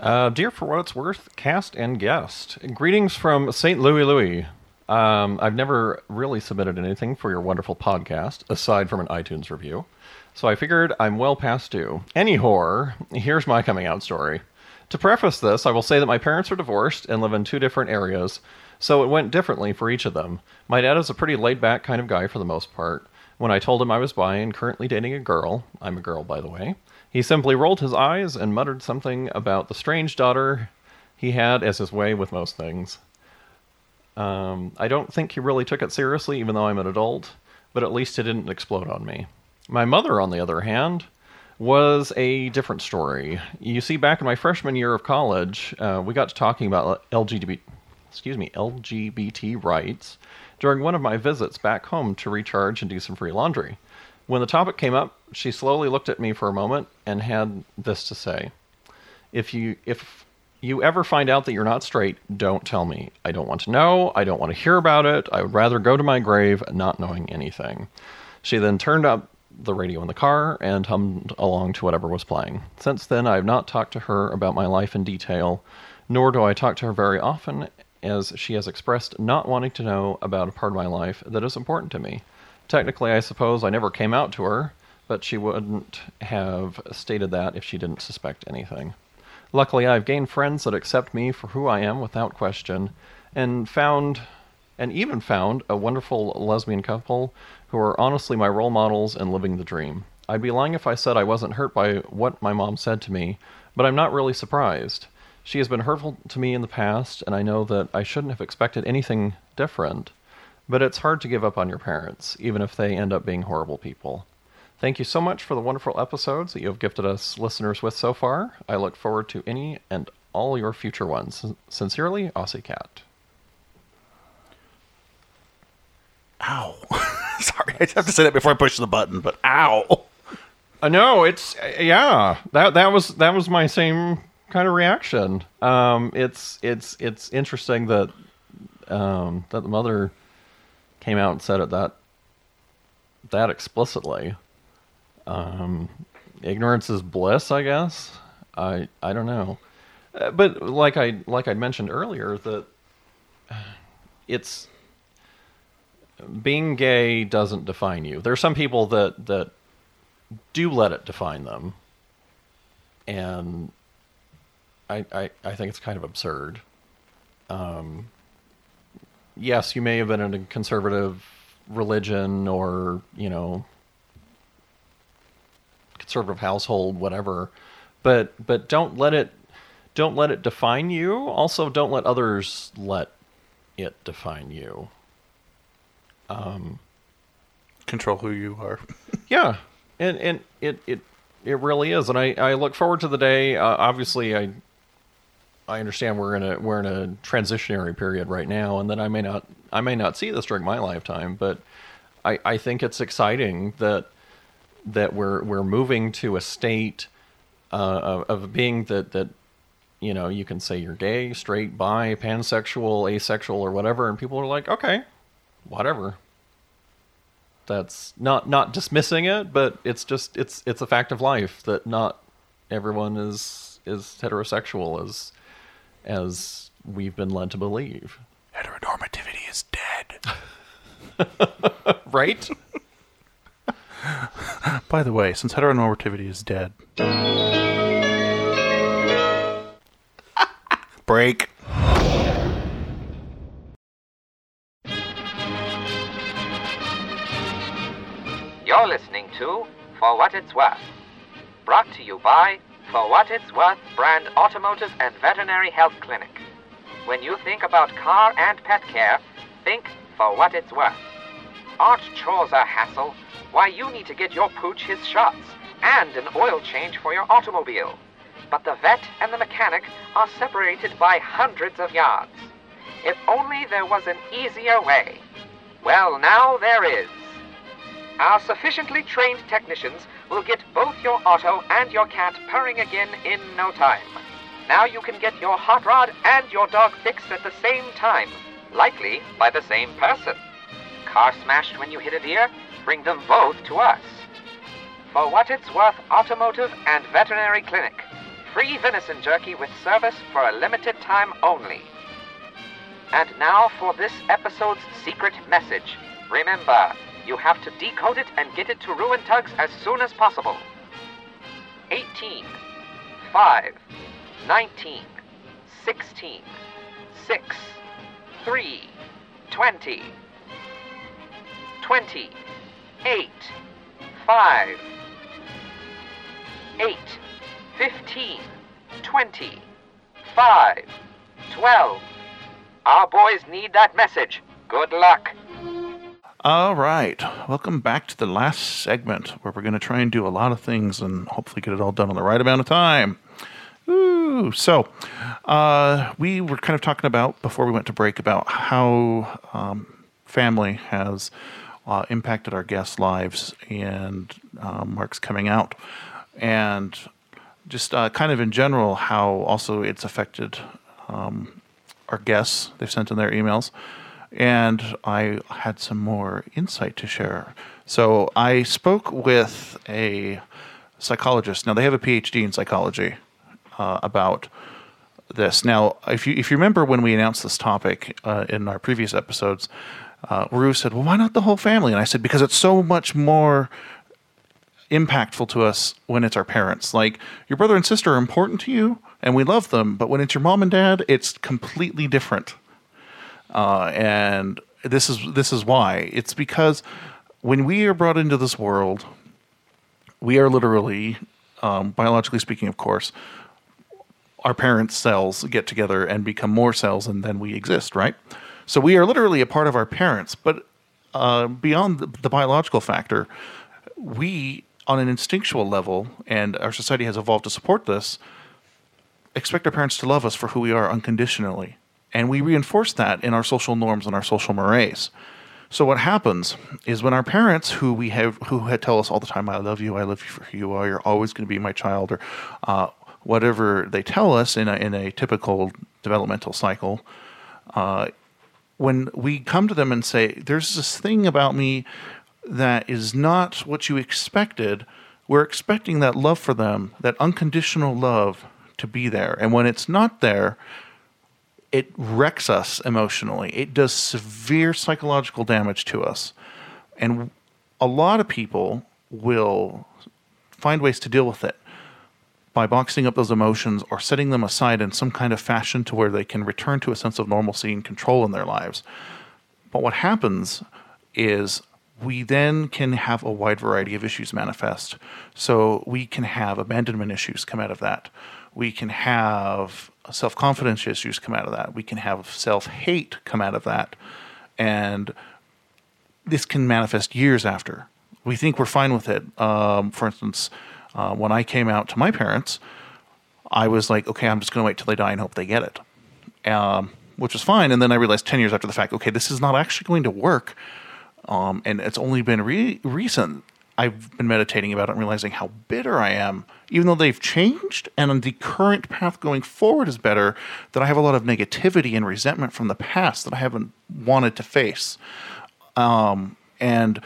Dear For What It's Worth, cast and guest. Greetings from St. Louis. I've never really submitted anything for your wonderful podcast, aside from an iTunes review, so I figured I'm well past due. Anyhow, here's my coming out story. To preface this, I will say that my parents are divorced and live in two different areas, so it went differently for each of them. My dad is a pretty laid-back kind of guy for the most part. When I told him I was bi and currently dating a girl, I'm a girl, by the way, he simply rolled his eyes and muttered something about the strange daughter he had as his way with most things. I don't think he really took it seriously, even though I'm an adult, but at least it didn't explode on me. My mother, on the other hand, was a different story. You see, back in my freshman year of college, we got to talking about LGBT rights during one of my visits back home to recharge and do some free laundry. When the topic came up, she slowly looked at me for a moment and had this to say. If you ever find out that you're not straight, don't tell me. I don't want to know. I don't want to hear about it. I would rather go to my grave not knowing anything. She then turned up the radio in the car and hummed along to whatever was playing. Since then, I have not talked to her about my life in detail, nor do I talk to her very often, as she has expressed not wanting to know about a part of my life that is important to me. Technically, I suppose I never came out to her, but she wouldn't have stated that if she didn't suspect anything. Luckily, I've gained friends that accept me for who I am without question, and even found a wonderful lesbian couple who are honestly my role models and living the dream. I'd be lying if I said I wasn't hurt by what my mom said to me, but I'm not really surprised. She has been hurtful to me in the past, and I know that I shouldn't have expected anything different. But it's hard to give up on your parents, even if they end up being horrible people. Thank you so much for the wonderful episodes that you have gifted us listeners with so far. I look forward to any and all your future ones. Sincerely, Aussie Cat. Ow. Sorry, I have to say that before I push the button, but ow. No, it's, yeah, that was my same kind of reaction. It's interesting that, that the mother came out and said it that explicitly. Ignorance is bliss, I guess. I don't know, but like I mentioned earlier, that it's being gay doesn't define you. There are some people that do let it define them, and I think it's kind of absurd. Yes, you may have been in a conservative religion or, you know, conservative household, whatever, but don't let it define you. Also, don't let others let it define you. Control who you are. Yeah, and it really is, and I look forward to the day. Obviously, I understand we're in a transitionary period right now, and that I may not see this during my lifetime, but I think it's exciting that we're moving to a state of being that you know, you can say you're gay, straight, bi, pansexual, asexual, or whatever, and people are like, okay, whatever. That's not dismissing it, but it's just it's a fact of life that not everyone is heterosexual as we've been led to believe. Heteronormativity is dead. Right? By the way, since heteronormativity is dead. Break. You're listening to For What It's Worth. Brought to you by For What It's Worth brand automotive and veterinary health clinic. When you think about car and pet care, think For What It's Worth. Aren't chores a hassle? Why, you need to get your pooch his shots and an oil change for your automobile. But the vet and the mechanic are separated by hundreds of yards. If only there was an easier way. Well, now there is. Our sufficiently trained technicians will get both your auto and your cat purring again in no time. Now you can get your hot rod and your dog fixed at the same time, likely by the same person. Car smashed when you hit a deer? Bring them both to us. For What It's Worth Automotive and Veterinary Clinic. Free venison jerky with service for a limited time only. And now for this episode's secret message. Remember, you have to decode it and get it to Rue and Tugs as soon as possible. 18, 5, 19, 16, 6, 3, 20, 20, 8, 5, 8, 15, 20, 5, 12. Our boys need that message. Good luck. All right, welcome back to the last segment where we're going to try and do a lot of things and hopefully get it all done on the right amount of time. Ooh, so we were kind of talking about, before we went to break, about how family has impacted our guests' lives and Mark's coming out. And just kind of in general, how also it's affected our guests. They've sent in their emails. And I had some more insight to share. So I spoke with a psychologist. Now, they have a PhD in psychology about this. Now, if you remember when we announced this topic in our previous episodes, Rue said, well, why not the whole family? And I said, because it's so much more impactful to us when it's our parents. Like, your brother and sister are important to you, and we love them. But when it's your mom and dad, it's completely different. And this is why. It's because when we are brought into this world, we are literally, biologically speaking, of course, our parents' cells get together and become more cells, and then we exist, right? So we are literally a part of our parents. But beyond the biological factor, we, on an instinctual level, and our society has evolved to support this, expect our parents to love us for who we are unconditionally. And we reinforce that in our social norms and our social mores. So what happens is when our parents, who tell us all the time, I love you for who you are, you're always going to be my child, or whatever they tell us in a typical developmental cycle, when we come to them and say, there's this thing about me that is not what you expected, we're expecting that love for them, that unconditional love, to be there. And when it's not there, it wrecks us emotionally. It does severe psychological damage to us. And a lot of people will find ways to deal with it by boxing up those emotions or setting them aside in some kind of fashion to where they can return to a sense of normalcy and control in their lives. But what happens is we then can have a wide variety of issues manifest. So we can have abandonment issues come out of that. We can have self-confidence issues come out of that. We can have self-hate come out of that. And this can manifest years after. We think we're fine with it. For instance, when I came out to my parents, I was like, okay, I'm just going to wait till they die and hope they get it, which was fine. And then I realized 10 years after the fact, okay, this is not actually going to work. And it's only been recent I've been meditating about it and realizing how bitter I am, even though they've changed and the current path going forward is better, that I have a lot of negativity and resentment from the past that I haven't wanted to face. And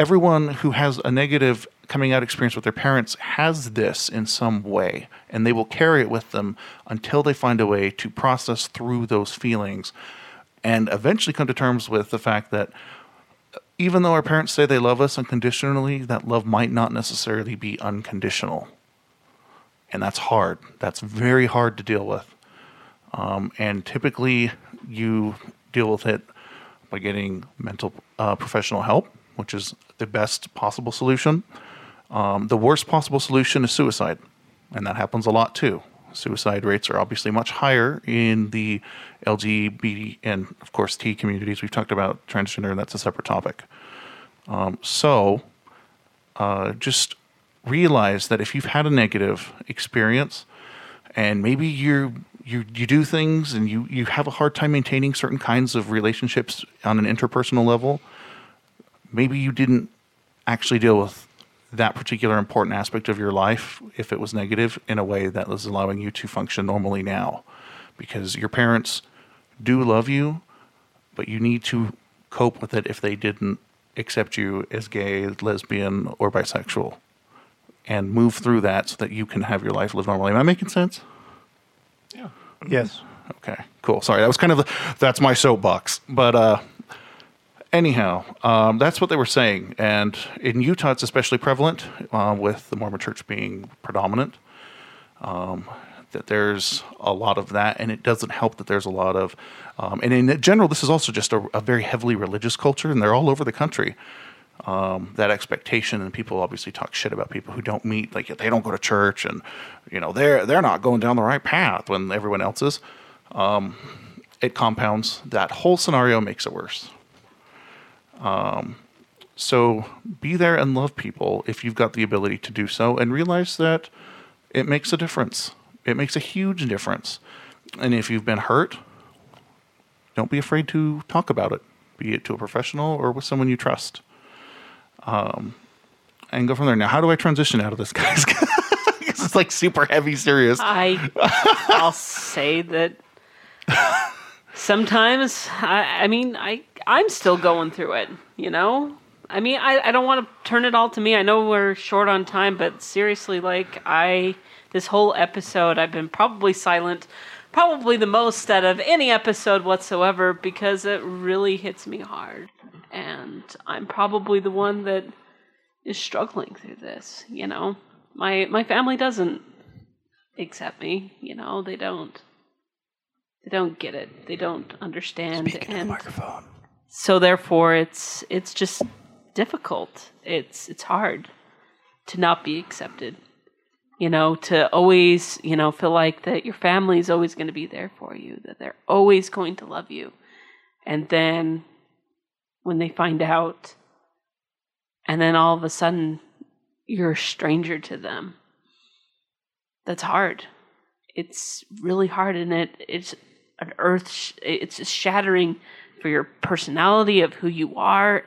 everyone who has a negative coming out experience with their parents has this in some way, and they will carry it with them until they find a way to process through those feelings and eventually come to terms with the fact that even though our parents say they love us unconditionally, that love might not necessarily be unconditional. And that's hard. That's very hard to deal with. And typically you deal with it by getting mental professional help, which is the best possible solution. The worst possible solution is suicide. And that happens a lot too. Suicide rates are obviously much higher in the LGBT and, of course, T communities. We've talked about transgender, and that's a separate topic. So just realize that if you've had a negative experience and maybe you do things and you have a hard time maintaining certain kinds of relationships on an interpersonal level, maybe you didn't actually deal with that particular important aspect of your life, if it was negative, in a way that was allowing you to function normally now. Because your parents do love you, but you need to cope with it if they didn't accept you as gay, lesbian, or bisexual. And move through that so that you can have your life live normally. Am I making sense? Yeah. Yes. Okay, cool. Sorry, that was kind of that's my soapbox. But, anyhow, that's what they were saying. And in Utah, it's especially prevalent with the Mormon church being predominant, that there's a lot of that. And it doesn't help that there's a lot of and in general, this is also just a very heavily religious culture. And they're all over the country. That expectation, and people obviously talk shit about people who don't meet, like they don't go to church, and they're not going down the right path when everyone else is. It compounds. That whole scenario makes it worse. So be there and love people if you've got the ability to do so, and realize that it makes a difference. It makes a huge difference. And if you've been hurt, don't be afraid to talk about it, be it to a professional or with someone you trust. And go from there. Now, how do I transition out of this, guys? Because it's like super heavy, serious. I'll say that sometimes, I'm still going through it, I don't want to turn it all to me. I know we're short on time, but seriously, this whole episode, I've been probably silent, probably the most out of any episode whatsoever, because it really hits me hard. And I'm probably the one that is struggling through this, My family doesn't accept me, They don't get it. They don't understand. Speaking of the microphone. So therefore, it's just difficult. It's hard to not be accepted. To always, feel like that your family is always going to be there for you, that they're always going to love you. And then when they find out, and then all of a sudden you're a stranger to them. That's hard. It's really hard, and it's it's shattering for your personality of who you are.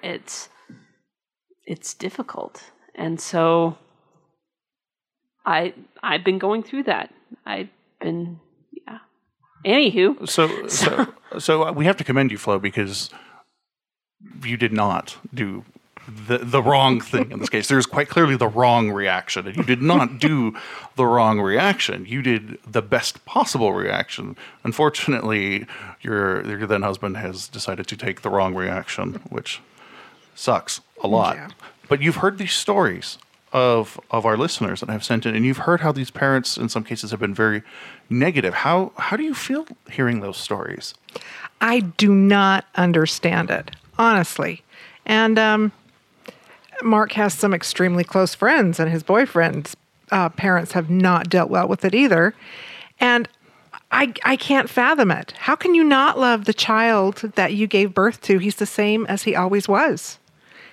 It's difficult. And so I've been going through that. Anywho. So we have to commend you, Flo, because you did not do the wrong thing in this case. There's quite clearly the wrong reaction, and you did not do the wrong reaction. You did the best possible reaction. Unfortunately, your then husband has decided to take the wrong reaction, which sucks a lot. Yeah. But you've heard these stories of our listeners that have sent in, and you've heard how these parents, in some cases, have been very negative. How do you feel hearing those stories? I do not understand it, honestly. And Mark has some extremely close friends, and his boyfriend's parents have not dealt well with it either. And I can't fathom it. How can you not love the child that you gave birth to? He's the same as he always was.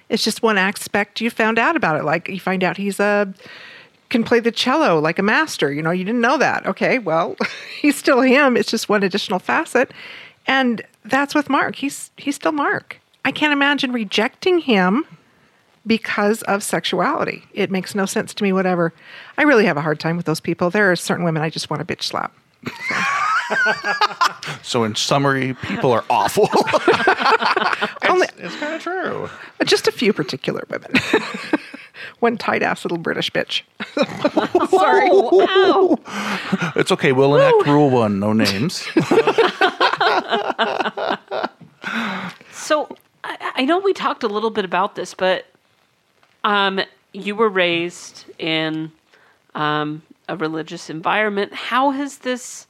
It's just one aspect you found out about it. Like, you find out he's can play the cello like a master. You didn't know that. Okay, well, he's still him. It's just one additional facet. And that's with Mark. He's still Mark. I can't imagine rejecting him because of sexuality. It makes no sense to me, whatever. I really have a hard time with those people. There are certain women I just want to bitch slap. So in summary, people are awful. It's kind of true. Just a few particular women. One tight-ass little British bitch. Sorry. Wow. It's okay. We'll enact Rule 1, no names. So I know we talked a little bit about this, but you were raised in a religious environment. How has this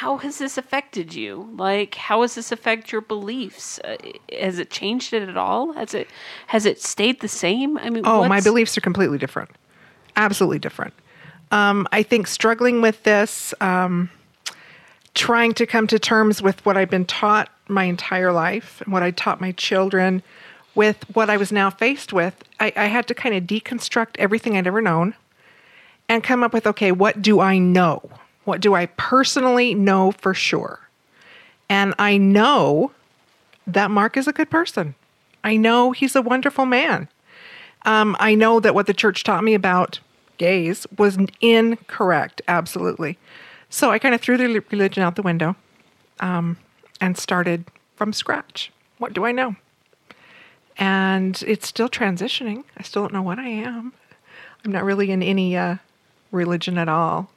affected you? Like, how has this affect your beliefs? Has it changed it at all? Has it stayed the same? I mean, my beliefs are completely different, absolutely different. I think struggling with this, trying to come to terms with what I've been taught my entire life and what I taught my children, with what I was now faced with, I had to kind of deconstruct everything I'd ever known and come up with, okay, what do I know? What do I personally know for sure? And I know that Mark is a good person. I know he's a wonderful man. I know that what the church taught me about gays was incorrect, absolutely. So I kind of threw the religion out the window and started from scratch. What do I know? And it's still transitioning. I still don't know what I am. I'm not really in any religion at all.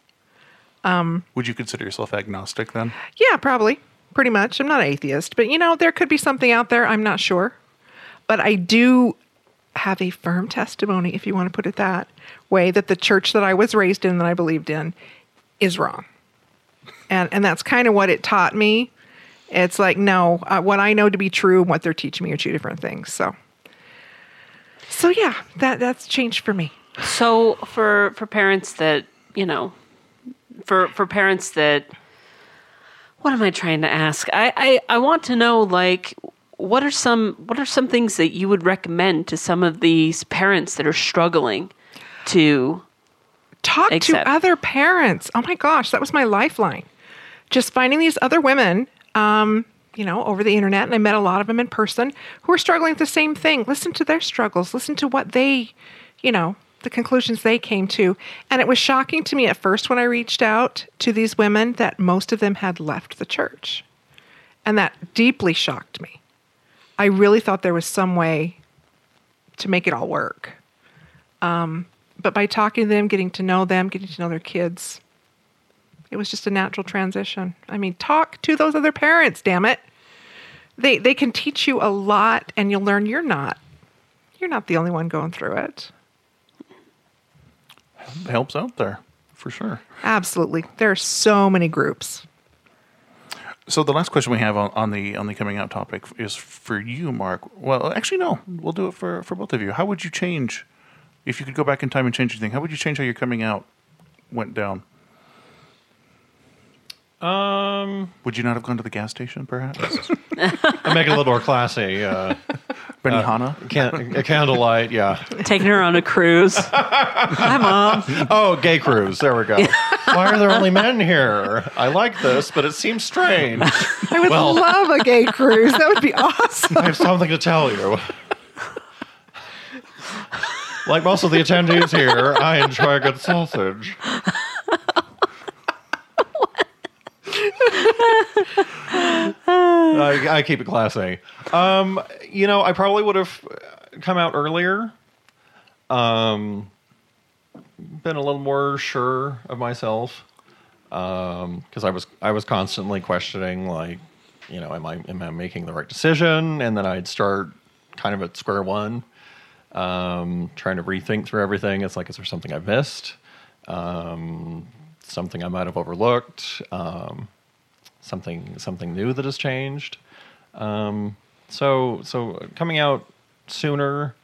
Would you consider yourself agnostic then? Yeah, probably. Pretty much. I'm not an atheist, but there could be something out there. I'm not sure. But I do have a firm testimony, if you want to put it that way, that the church that I was raised in, that I believed in, is wrong. And that's kind of what it taught me. It's like, no, what I know to be true and what they're teaching me are two different things. So yeah, that's changed for me. So for parents that, for parents that, what am I trying to ask? I want to know, like, what are some things that you would recommend to some of these parents that are struggling to talk accept? To other parents? Oh my gosh, that was my lifeline. Just finding these other women, over the internet, and I met a lot of them in person who are struggling with the same thing. Listen to their struggles. Listen to what they, the conclusions they came to. And it was shocking to me at first when I reached out to these women that most of them had left the church. And that deeply shocked me. I really thought there was some way to make it all work. But by talking to them, getting to know their kids, it was just a natural transition. I mean, talk to those other parents, damn it. They can teach you a lot, and you'll learn you're not the only one going through it. Helps out there, for sure. Absolutely. There are so many groups. So the last question we have on the coming out topic is for you, Mark. Well, actually, no. We'll do it for both of you. How would you change, if you could go back in time and change anything, how would you change how your coming out went down? Would you not have gone to the gas station, perhaps? I'd make it a little more classy. Benihana? A candlelight, yeah. Taking her on a cruise. Hi, Mom. Oh, gay cruise. There we go. Why are there only men here? I like this, but it seems strange. I would love a gay cruise. That would be awesome. I have something to tell you. Like most of the attendees here, I enjoy a good sausage. I keep it classy. I probably would have come out earlier. Been a little more sure of myself, because I was constantly questioning, like, am I making the right decision? And then I'd start kind of at square one, trying to rethink through everything. It's like, is there something I've missed? Something I might have overlooked, something new that has changed. So coming out sooner,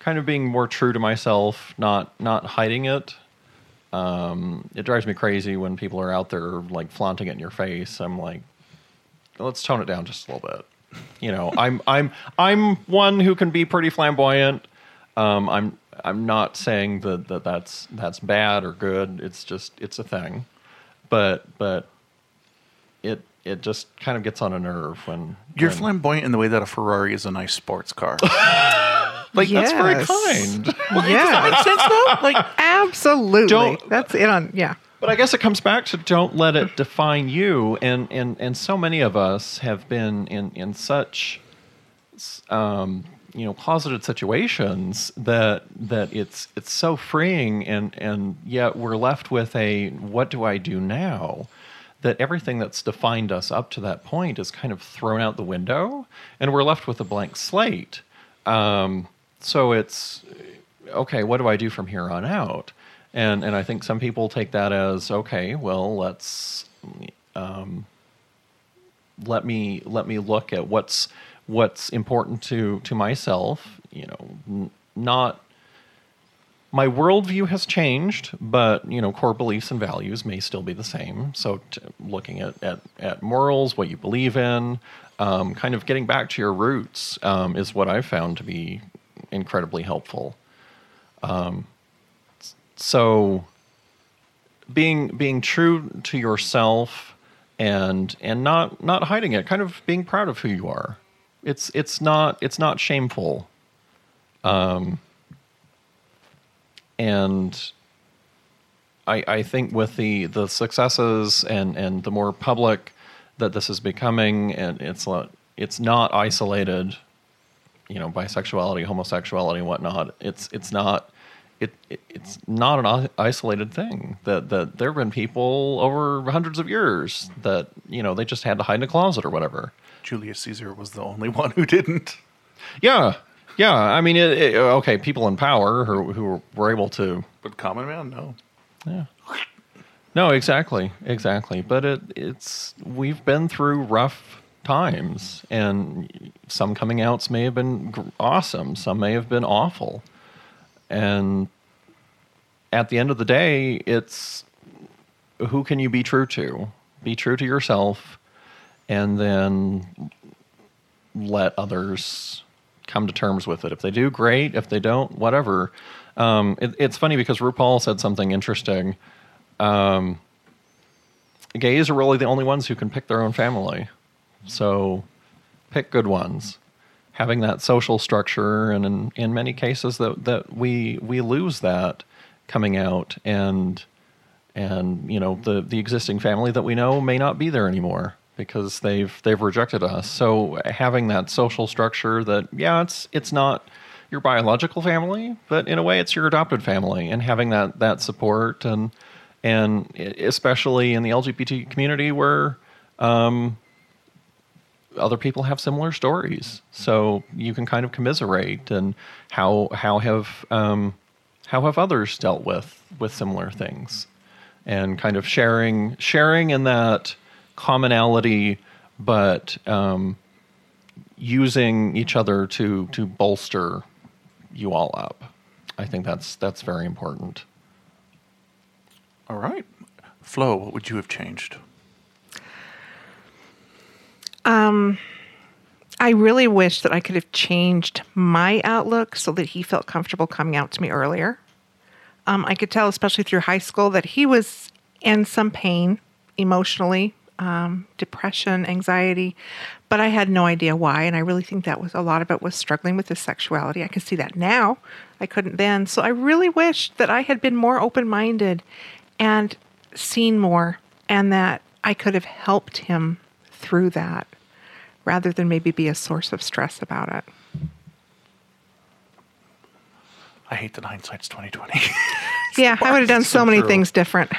kind of being more true to myself, not hiding it. It drives me crazy when people are out there like flaunting it in your face. I'm like, let's tone it down just a little bit. I'm one who can be pretty flamboyant. I'm not saying that's bad or good. It's just, it's a thing, but it just kind of gets on a nerve when you're flamboyant in the way that a Ferrari is a nice sports car. Like, yes. That's very kind. Well, yeah. Does that make sense, though? Like, absolutely. That's it on, yeah. But I guess it comes back to don't let it define you. And so many of us have been in such, closeted situations that it's so freeing. And yet we're left with a, what do I do now? That everything that's defined us up to that point is kind of thrown out the window, and we're left with a blank slate. So it's, okay, what do I do from here on out? And I think some people take that as, okay, well, let's let me look at what's important to myself. Not my worldview has changed, but core beliefs and values may still be the same. So looking at morals, what you believe in, kind of getting back to your roots is what I've found to be incredibly helpful. So being true to yourself and not hiding it, kind of being proud of who you are. It's not shameful. And I think with the successes and the more public that this is becoming, and it's not isolated, bisexuality, homosexuality, and whatnot. It's not an isolated thing. That there have been people over hundreds of years that they just had to hide in a closet or whatever. Julius Caesar was the only one who didn't. Yeah. I mean, okay, people in power who were able to. But common man, no. Yeah. No, exactly. But we've been through rough times, and some coming outs may have been awesome, some may have been awful. And at the end of the day, it's who can you be true to? Be true to yourself, and then let others come to terms with it. If they do, great. If they don't, whatever. It's funny because RuPaul said something interesting. Gays are really the only ones who can pick their own family. So pick good ones. Having that social structure, and in many cases that we lose that coming out, and the existing family that we know may not be there anymore because they've rejected us. So having that social structure that, yeah, it's not your biological family, but in a way it's your adopted family, and having that support, and especially in the LGBT community where other people have similar stories, so you can kind of commiserate and how have others dealt with similar things, and kind of sharing in that commonality, but using each other to bolster you all up. I think that's very important. All right, Flo, what would you have changed? I really wish that I could have changed my outlook so that he felt comfortable coming out to me earlier. I could tell, especially through high school, that he was in some pain emotionally, depression, anxiety, but I had no idea why. And I really think that was a lot of it was struggling with his sexuality. I can see that now. I couldn't then. So I really wish that I had been more open-minded and seen more, and that I could have helped him through that, rather than maybe be a source of stress about it. I hate that hindsight's 20/20. Yeah, I would have done so many things different.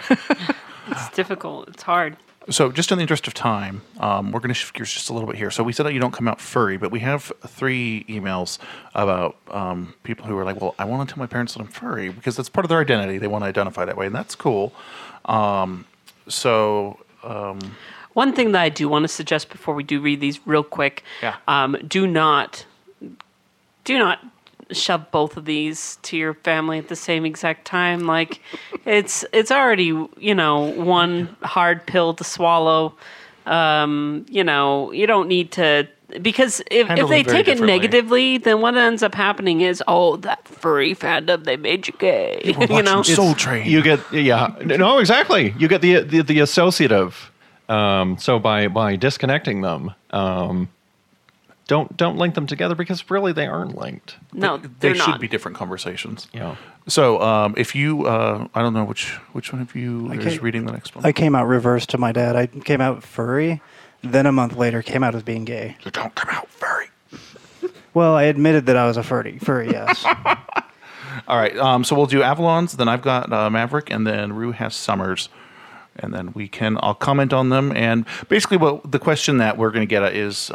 It's difficult. It's hard. So just in the interest of time, we're going to shift gears just a little bit here. So we said that you don't come out furry, but we have 3 emails about people who are like, well, I want to tell my parents that I'm furry because that's part of their identity. They want to identify that way, and that's cool. One thing that I do want to suggest before we do read these real quick, do not shove both of these to your family at the same exact time. Like, it's already, one hard pill to swallow. You don't need to, because if they take it negatively, then what ends up happening is, that furry fandom, they made you gay. You were watching Soul Train. You get, yeah. No, exactly. You get the associative. So by disconnecting them, Don't link them together because really they aren't linked. No, they're not. They should be different conversations. Yeah. So if you, I don't know which one of you is reading the next one. I came out reverse to my dad. I came out furry, then a month later came out as being gay. You don't come out furry. Well, I admitted that I was a furry, yes. All right, so we'll do Avalon's, then I've got Maverick, and then Rue has Summers. And then I'll comment on them. And basically the question that we're going to get at is,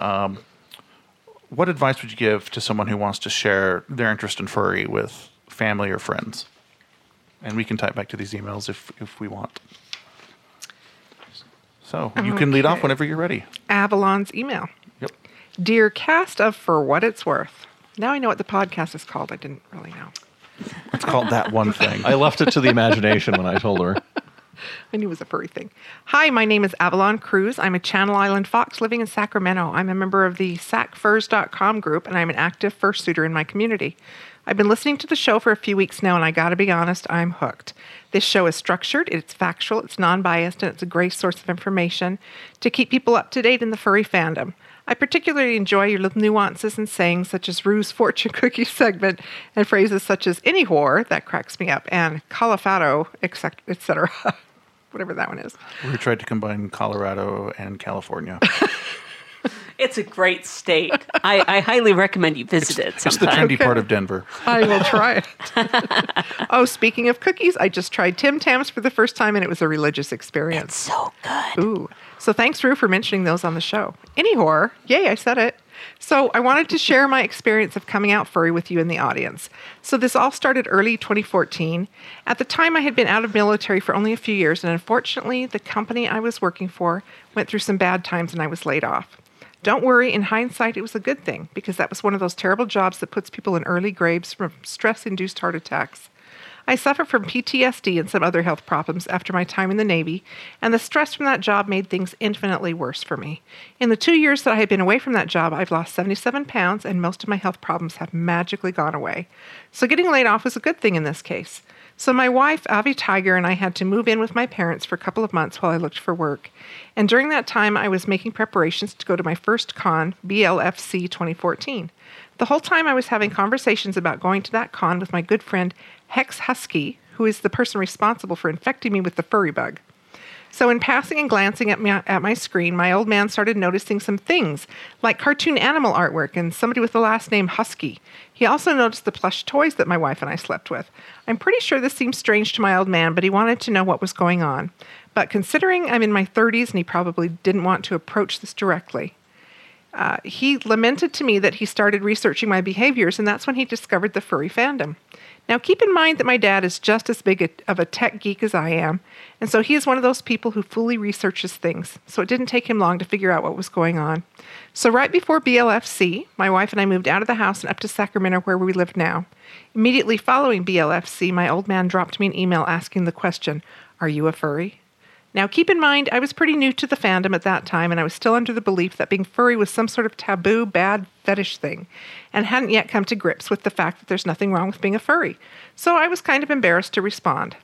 what advice would you give to someone who wants to share their interest in furry with family or friends? And we can type back to these emails if we want. So you can lead off whenever you're ready. Avalon's email. Yep. Dear cast of Fur What It's Worth. Now I know what the podcast is called. I didn't really know. It's called That One Thing. I left it to the imagination when I told her. I knew it was a furry thing. Hi, my name is Avalon Cruz. I'm a Channel Island fox living in Sacramento. I'm a member of the SacFurs.com group, and I'm an active fursuiter in my community. I've been listening to the show for a few weeks now, and I gotta be honest, I'm hooked. This show is structured, it's factual, it's non-biased, and it's a great source of information to keep people up to date in the furry fandom. I particularly enjoy your little nuances and sayings such as Rue's fortune cookie segment and phrases such as any whore, that cracks me up, and califato, etc. Whatever that one is. We tried to combine Colorado and California. It's a great state. I highly recommend you visit it sometime. It's the trendy part of Denver. I will try it. Oh, speaking of cookies, I just tried Tim Tams for the first time, and it was a religious experience. It's so good. Ooh. So thanks, Rue, for mentioning those on the show. Any horror. Yay, I said it. So I wanted to share my experience of coming out furry with you in the audience. So this all started early 2014. At the time, I had been out of military for only a few years, and unfortunately, the company I was working for went through some bad times, and I was laid off. Don't worry, in hindsight, it was a good thing, because that was one of those terrible jobs that puts people in early graves from stress-induced heart attacks. I suffered from PTSD and some other health problems after my time in the Navy, and the stress from that job made things infinitely worse for me. In the 2 years that I had been away from that job, I've lost 77 pounds, and most of my health problems have magically gone away. So getting laid off was a good thing in this case. So my wife, Avi Tiger, and I had to move in with my parents for a couple of months while I looked for work. And during that time, I was making preparations to go to my first con, BLFC 2014. The whole time I was having conversations about going to that con with my good friend, Hex Husky, who is the person responsible for infecting me with the furry bug. So in passing and glancing at my screen, my old man started noticing some things, like cartoon animal artwork and somebody with the last name Husky. He also noticed the plush toys that my wife and I slept with. I'm pretty sure this seems strange to my old man, but he wanted to know what was going on. But considering I'm in my 30s and he probably didn't want to approach this directly, he lamented to me that he started researching my behaviors, and that's when he discovered the furry fandom. Now, keep in mind that my dad is just as big of a tech geek as I am, and so he is one of those people who fully researches things, so it didn't take him long to figure out what was going on. So right before BLFC, my wife and I moved out of the house and up to Sacramento, where we live now. Immediately following BLFC, my old man dropped me an email asking the question, "Are you a furry?" Now, keep in mind, I was pretty new to the fandom at that time, and I was still under the belief that being furry was some sort of taboo, bad fetish thing, and hadn't yet come to grips with the fact that there's nothing wrong with being a furry. So I was kind of embarrassed to respond.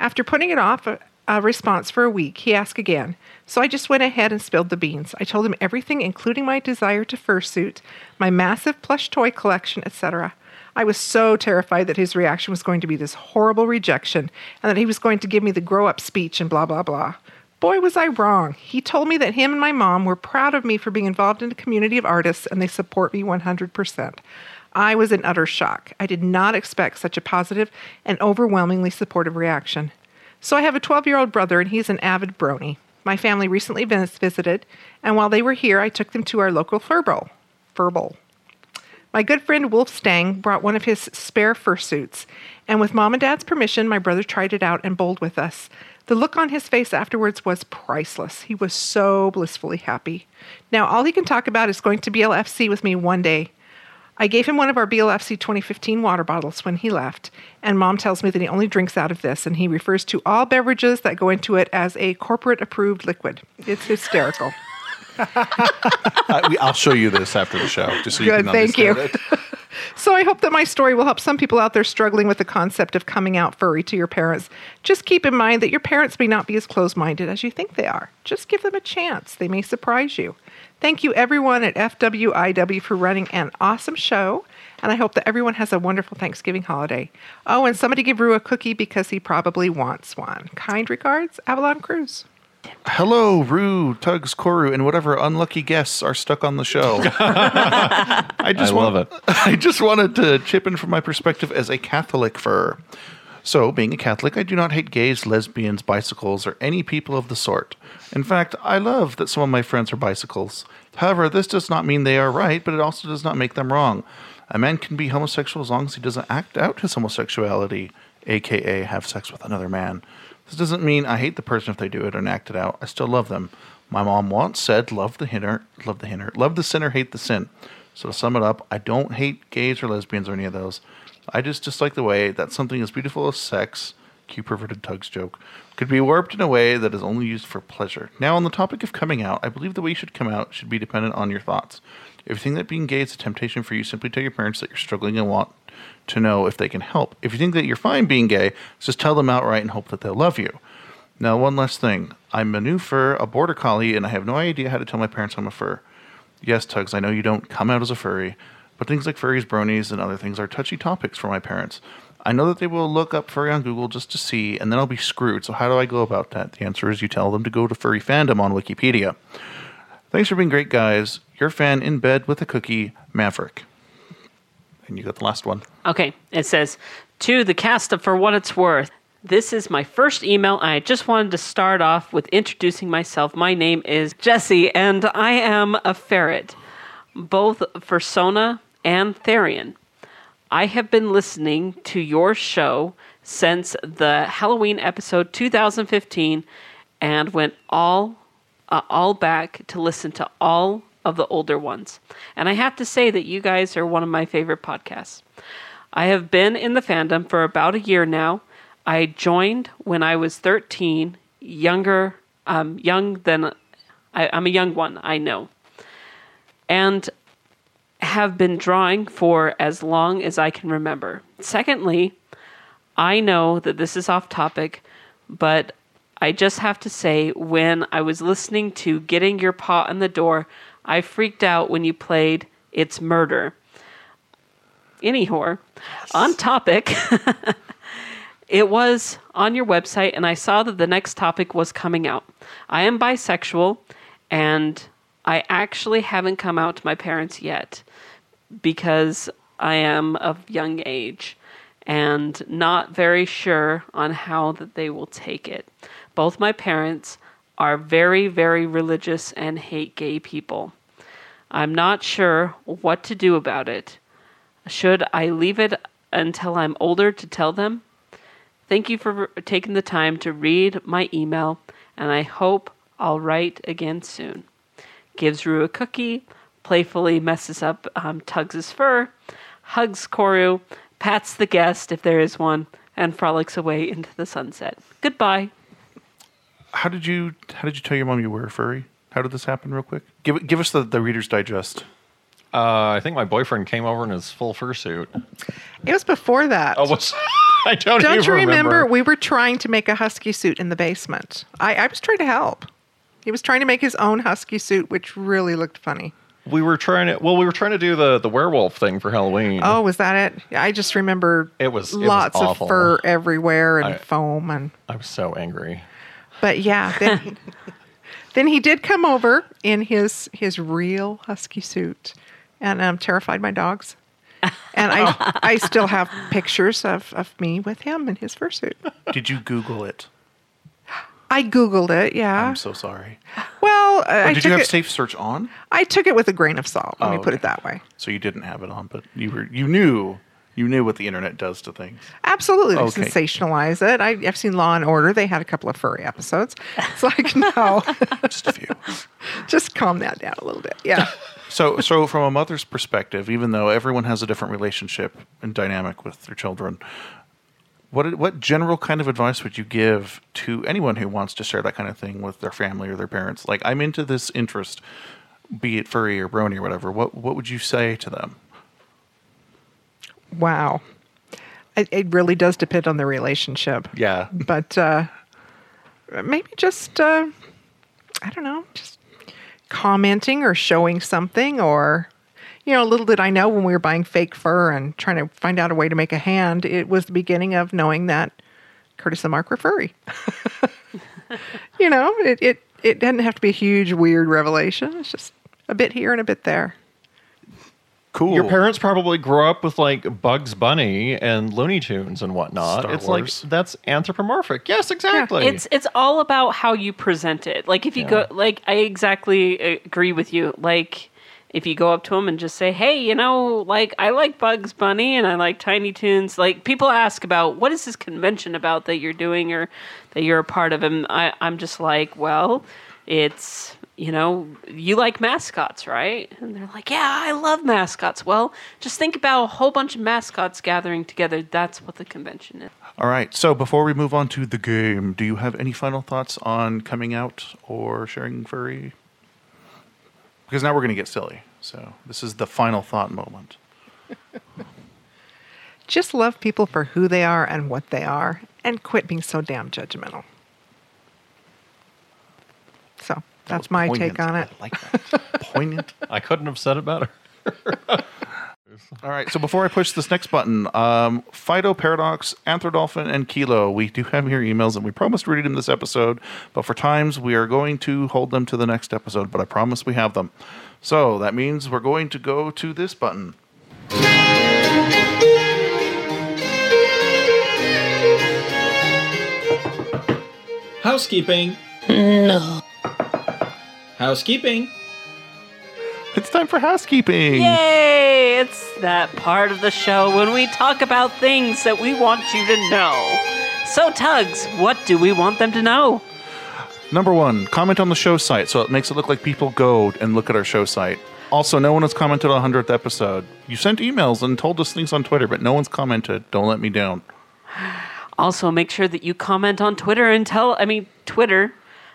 After putting it off a response for a week, he asked again. So I just went ahead and spilled the beans. I told him everything, including my desire to fursuit, my massive plush toy collection, etc. I was so terrified that his reaction was going to be this horrible rejection and that he was going to give me the grow-up speech and blah, blah, blah. Boy, was I wrong. He told me that him and my mom were proud of me for being involved in a community of artists, and they support me 100%. I was in utter shock. I did not expect such a positive and overwhelmingly supportive reaction. So I have a 12-year-old brother, and he's an avid brony. My family recently visited, and while they were here, I took them to our local fur bowl. My good friend Wolf Stang brought one of his spare fursuits, and with Mom and Dad's permission, my brother tried it out and bowled with us. The look on his face afterwards was priceless. He was so blissfully happy. Now, all he can talk about is going to BLFC with me one day. I gave him one of our BLFC 2015 water bottles when he left, and Mom tells me that he only drinks out of this, and he refers to all beverages that go into it as a corporate-approved liquid. It's hysterical. I'll show you this after the show, just so you can understand it. So I hope that my story will help some people out there struggling with the concept of coming out furry to your parents. Just keep in mind that your parents may not be as closed-minded as you think they are. Just give them a chance. They may surprise you. Thank you, everyone at FWIW, for running an awesome show, and I hope that everyone has a wonderful Thanksgiving holiday. Oh, and somebody give Rue a cookie because he probably wants one. Kind regards, Avalon Cruz. Hello, Rue, Tugs, Koru, and whatever unlucky guests are stuck on the show. I just wanted to chip in from my perspective as a Catholic fur. So, being a Catholic, I do not hate gays, lesbians, bicycles, or any people of the sort. In fact, I love that some of my friends are bicycles. However, this does not mean they are right, but it also does not make them wrong. A man can be homosexual as long as he doesn't act out his homosexuality, a.k.a. have sex with another man. This doesn't mean I hate the person if they do it and act it out. I still love them. My mom once said, love the sinner, hate the sin. So to sum it up, I don't hate gays or lesbians or any of those. I just dislike the way that something as beautiful as sex, cute perverted Tugs joke, could be warped in a way that is only used for pleasure. Now, on the topic of coming out, I believe the way you should come out should be dependent on your thoughts. If you think that being gay is a temptation for you, simply tell your parents that you're struggling and want to know if they can help. If you think that you're fine being gay, just tell them outright and hope that they'll love you. Now, one last thing. I'm a new fur, a border collie, and I have no idea how to tell my parents I'm a fur. Yes, Tugs, I know you don't come out as a furry, but things like furries, bronies, and other things are touchy topics for my parents. I know that they will look up furry on Google just to see, and then I'll be screwed. So how do I go about that? The answer is you tell them to go to furry fandom on Wikipedia. Thanks for being great, guys. Your fan in bed with a cookie, Maverick. And you got the last one. Okay. It says, to the cast of For What It's Worth. This is my first email. I just wanted to start off with introducing myself. My name is Jesse, and I am a ferret, both fursona and Therian. I have been listening to your show since the Halloween episode 2015 and went all back to listen to all of the older ones. And I have to say that you guys are one of my favorite podcasts. I have been in the fandom for about a year now. I joined when I was 13, I'm a young one, I know. And have been drawing for as long as I can remember. Secondly, I know that this is off topic, but I just have to say when I was listening to Getting Your Paw in the Door, I freaked out when you played It's Murder. Anyhow, on topic, it was on your website and I saw that the next topic was coming out. I am bisexual and I actually haven't come out to my parents yet because I am of young age and not very sure on how that they will take it. Both my parents are very, very religious and hate gay people. I'm not sure what to do about it. Should I leave it until I'm older to tell them? Thank you for taking the time to read my email, and I hope I'll write again soon. Gives Rue a cookie, playfully messes up Tugs' fur, hugs Koru, pats the guest if there is one, and frolics away into the sunset. Goodbye. How did you tell your mom you were a furry? How did this happen real quick? Give us the Reader's Digest. I think my boyfriend came over in his full fursuit. It was before that. Oh, what's... I don't even remember. We were trying to make a husky suit in the basement. I was trying to help. He was trying to make his own husky suit, which really looked funny. We were trying to do the werewolf thing for Halloween. Oh, was that it? I just remember it was awful. Of fur everywhere and foam. And I was so angry. But yeah, then he did come over in his real husky suit and terrified my dogs. And I still have pictures of me with him in his fursuit. Did you Google it? I Googled it, yeah. I'm so sorry. Well, did you have safe search on? I took it with a grain of salt. Let me put it that way. So you didn't have it on, but you knew what the internet does to things. Absolutely, okay. They sensationalize it. I've seen Law and Order. They had a couple of furry episodes. It's like no, just a few. Just calm that down a little bit. Yeah. So from a mother's perspective, even though everyone has a different relationship and dynamic with their children. What general kind of advice would you give to anyone who wants to share that kind of thing with their family or their parents? Like, I'm into this interest, be it furry or brony or whatever. What would you say to them? Wow. It really does depend on the relationship. Yeah. But maybe just, I don't know, just commenting or showing something or, you know, little did I know when we were buying fake fur and trying to find out a way to make a hand, it was the beginning of knowing that Curtis and Mark were furry. You know, it doesn't have to be a huge, weird revelation. It's just a bit here and a bit there. Cool. Your parents probably grew up with like Bugs Bunny and Looney Tunes and whatnot. Star Wars. Like that's anthropomorphic. Yes, exactly. Yeah. It's all about how you present it. Like if you go, like I exactly agree with you. Like if you go up to them and just say, "Hey, you know, like I like Bugs Bunny and I like Tiny Toons." Like people ask about what is this convention about that you're doing or that you're a part of, and I'm just like, well, it's. You know, you like mascots, right? And they're like, yeah, I love mascots. Well, just think about a whole bunch of mascots gathering together. That's what the convention is. All right. So before we move on to the game, do you have any final thoughts on coming out or sharing furry? Because now we're going to get silly. So this is the final thought moment. Just love people for who they are and what they are and quit being so damn judgmental. So. That's my poignant. Take on it. I like that. Poignant. I couldn't have said it better. All right. So before I push this next button, Fido, Paradox, Anthrodolphin, and Kilo, we do have your emails, and we promised to read them this episode, but for times, we are going to hold them to the next episode, but I promise we have them. So that means we're going to go to this button. Housekeeping. No. Housekeeping. It's time for housekeeping. Yay! It's that part of the show when we talk about things that we want you to know. So, Tugs, what do we want them to know? Number one, comment on the show site so it makes it look like people go and look at our show site. Also, no one has commented on the 100th episode. You sent emails and told us things on Twitter, but no one's commented. Don't let me down. Also, make sure that you comment on Twitter and Twitter.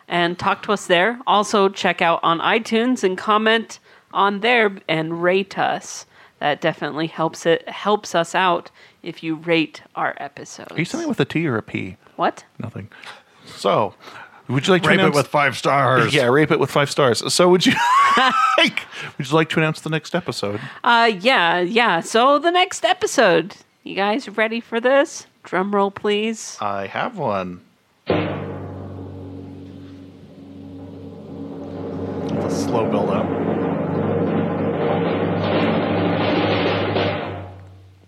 And talk to us there. Also, check out on iTunes and comment on there and rate us. That definitely helps us out if you rate our episodes. Are you something with a T or a P? What? Nothing. So, would you like to rape it with 5 stars? Yeah, rape it with 5 stars. So, would you like to announce the next episode? Yeah. So the next episode. You guys ready for this? Drum roll, please. I have one. Slow build up.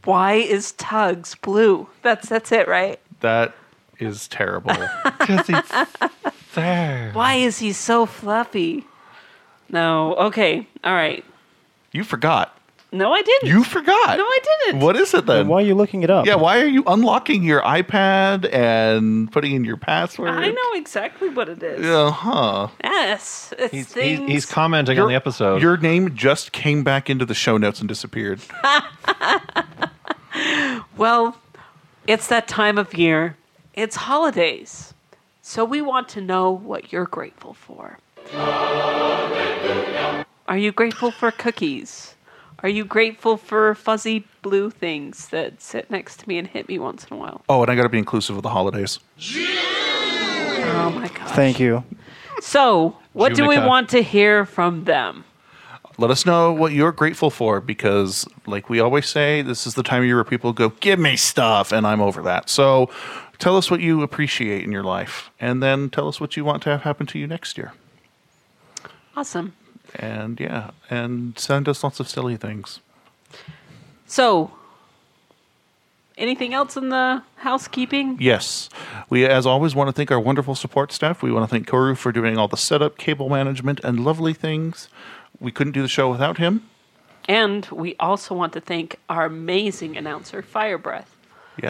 Why is Tugs blue? That's it, right? That is terrible. Because he's there. Why is he so fluffy? No. Okay. All right. You forgot. No, I didn't. You forgot. No, I didn't. What is it then? Why are you looking it up? Yeah, why are you unlocking your iPad and putting in your password? I know exactly what it is. Yes. It's he's commenting on the episode. Your name just came back into the show notes and disappeared. Well, it's that time of year. It's holidays. So we want to know what you're grateful for. Are you grateful for cookies? Are you grateful for fuzzy blue things that sit next to me and hit me once in a while? Oh, and I got to be inclusive of the holidays. Oh, my gosh. Thank you. So, what do we want to hear from them? Let us know what you're grateful for because, like we always say, this is the time of year where people go, give me stuff, and I'm over that. So, tell us what you appreciate in your life, and then tell us what you want to have happen to you next year. Awesome. And yeah, and send us lots of silly things. So, anything else in the housekeeping? Yes. We, as always, want to thank our wonderful support staff. We want to thank Koru for doing all the setup, cable management, and lovely things. We couldn't do the show without him. And we also want to thank our amazing announcer, Firebreath,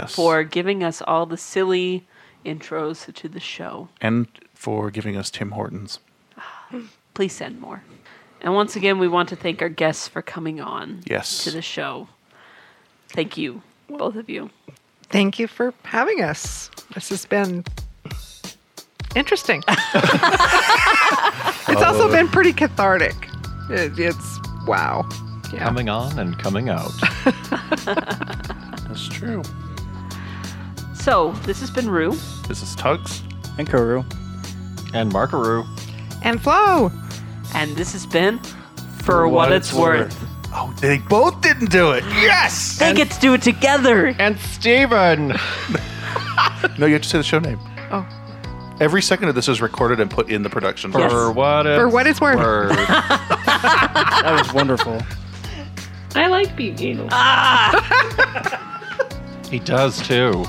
for giving us all the silly intros to the show. And for giving us Tim Hortons. Please send more. And once again, we want to thank our guests for coming on to the show. Thank you, both of you. Thank you for having us. This has been interesting. It's also been pretty cathartic. It's wow. Yeah. Coming on and coming out. That's true. So, this has been Rue. This is Tugs. And Kuru. And Markaroo. And Flow. And this has been Fur What It's Worth. Oh, they both didn't do it. Yes! They get to do it together. And Steven. No, you have to say the show name. Oh. Every second of this is recorded and put in the production. Yes. For what it's worth. That was wonderful. I like being anal. Ah! He does, too.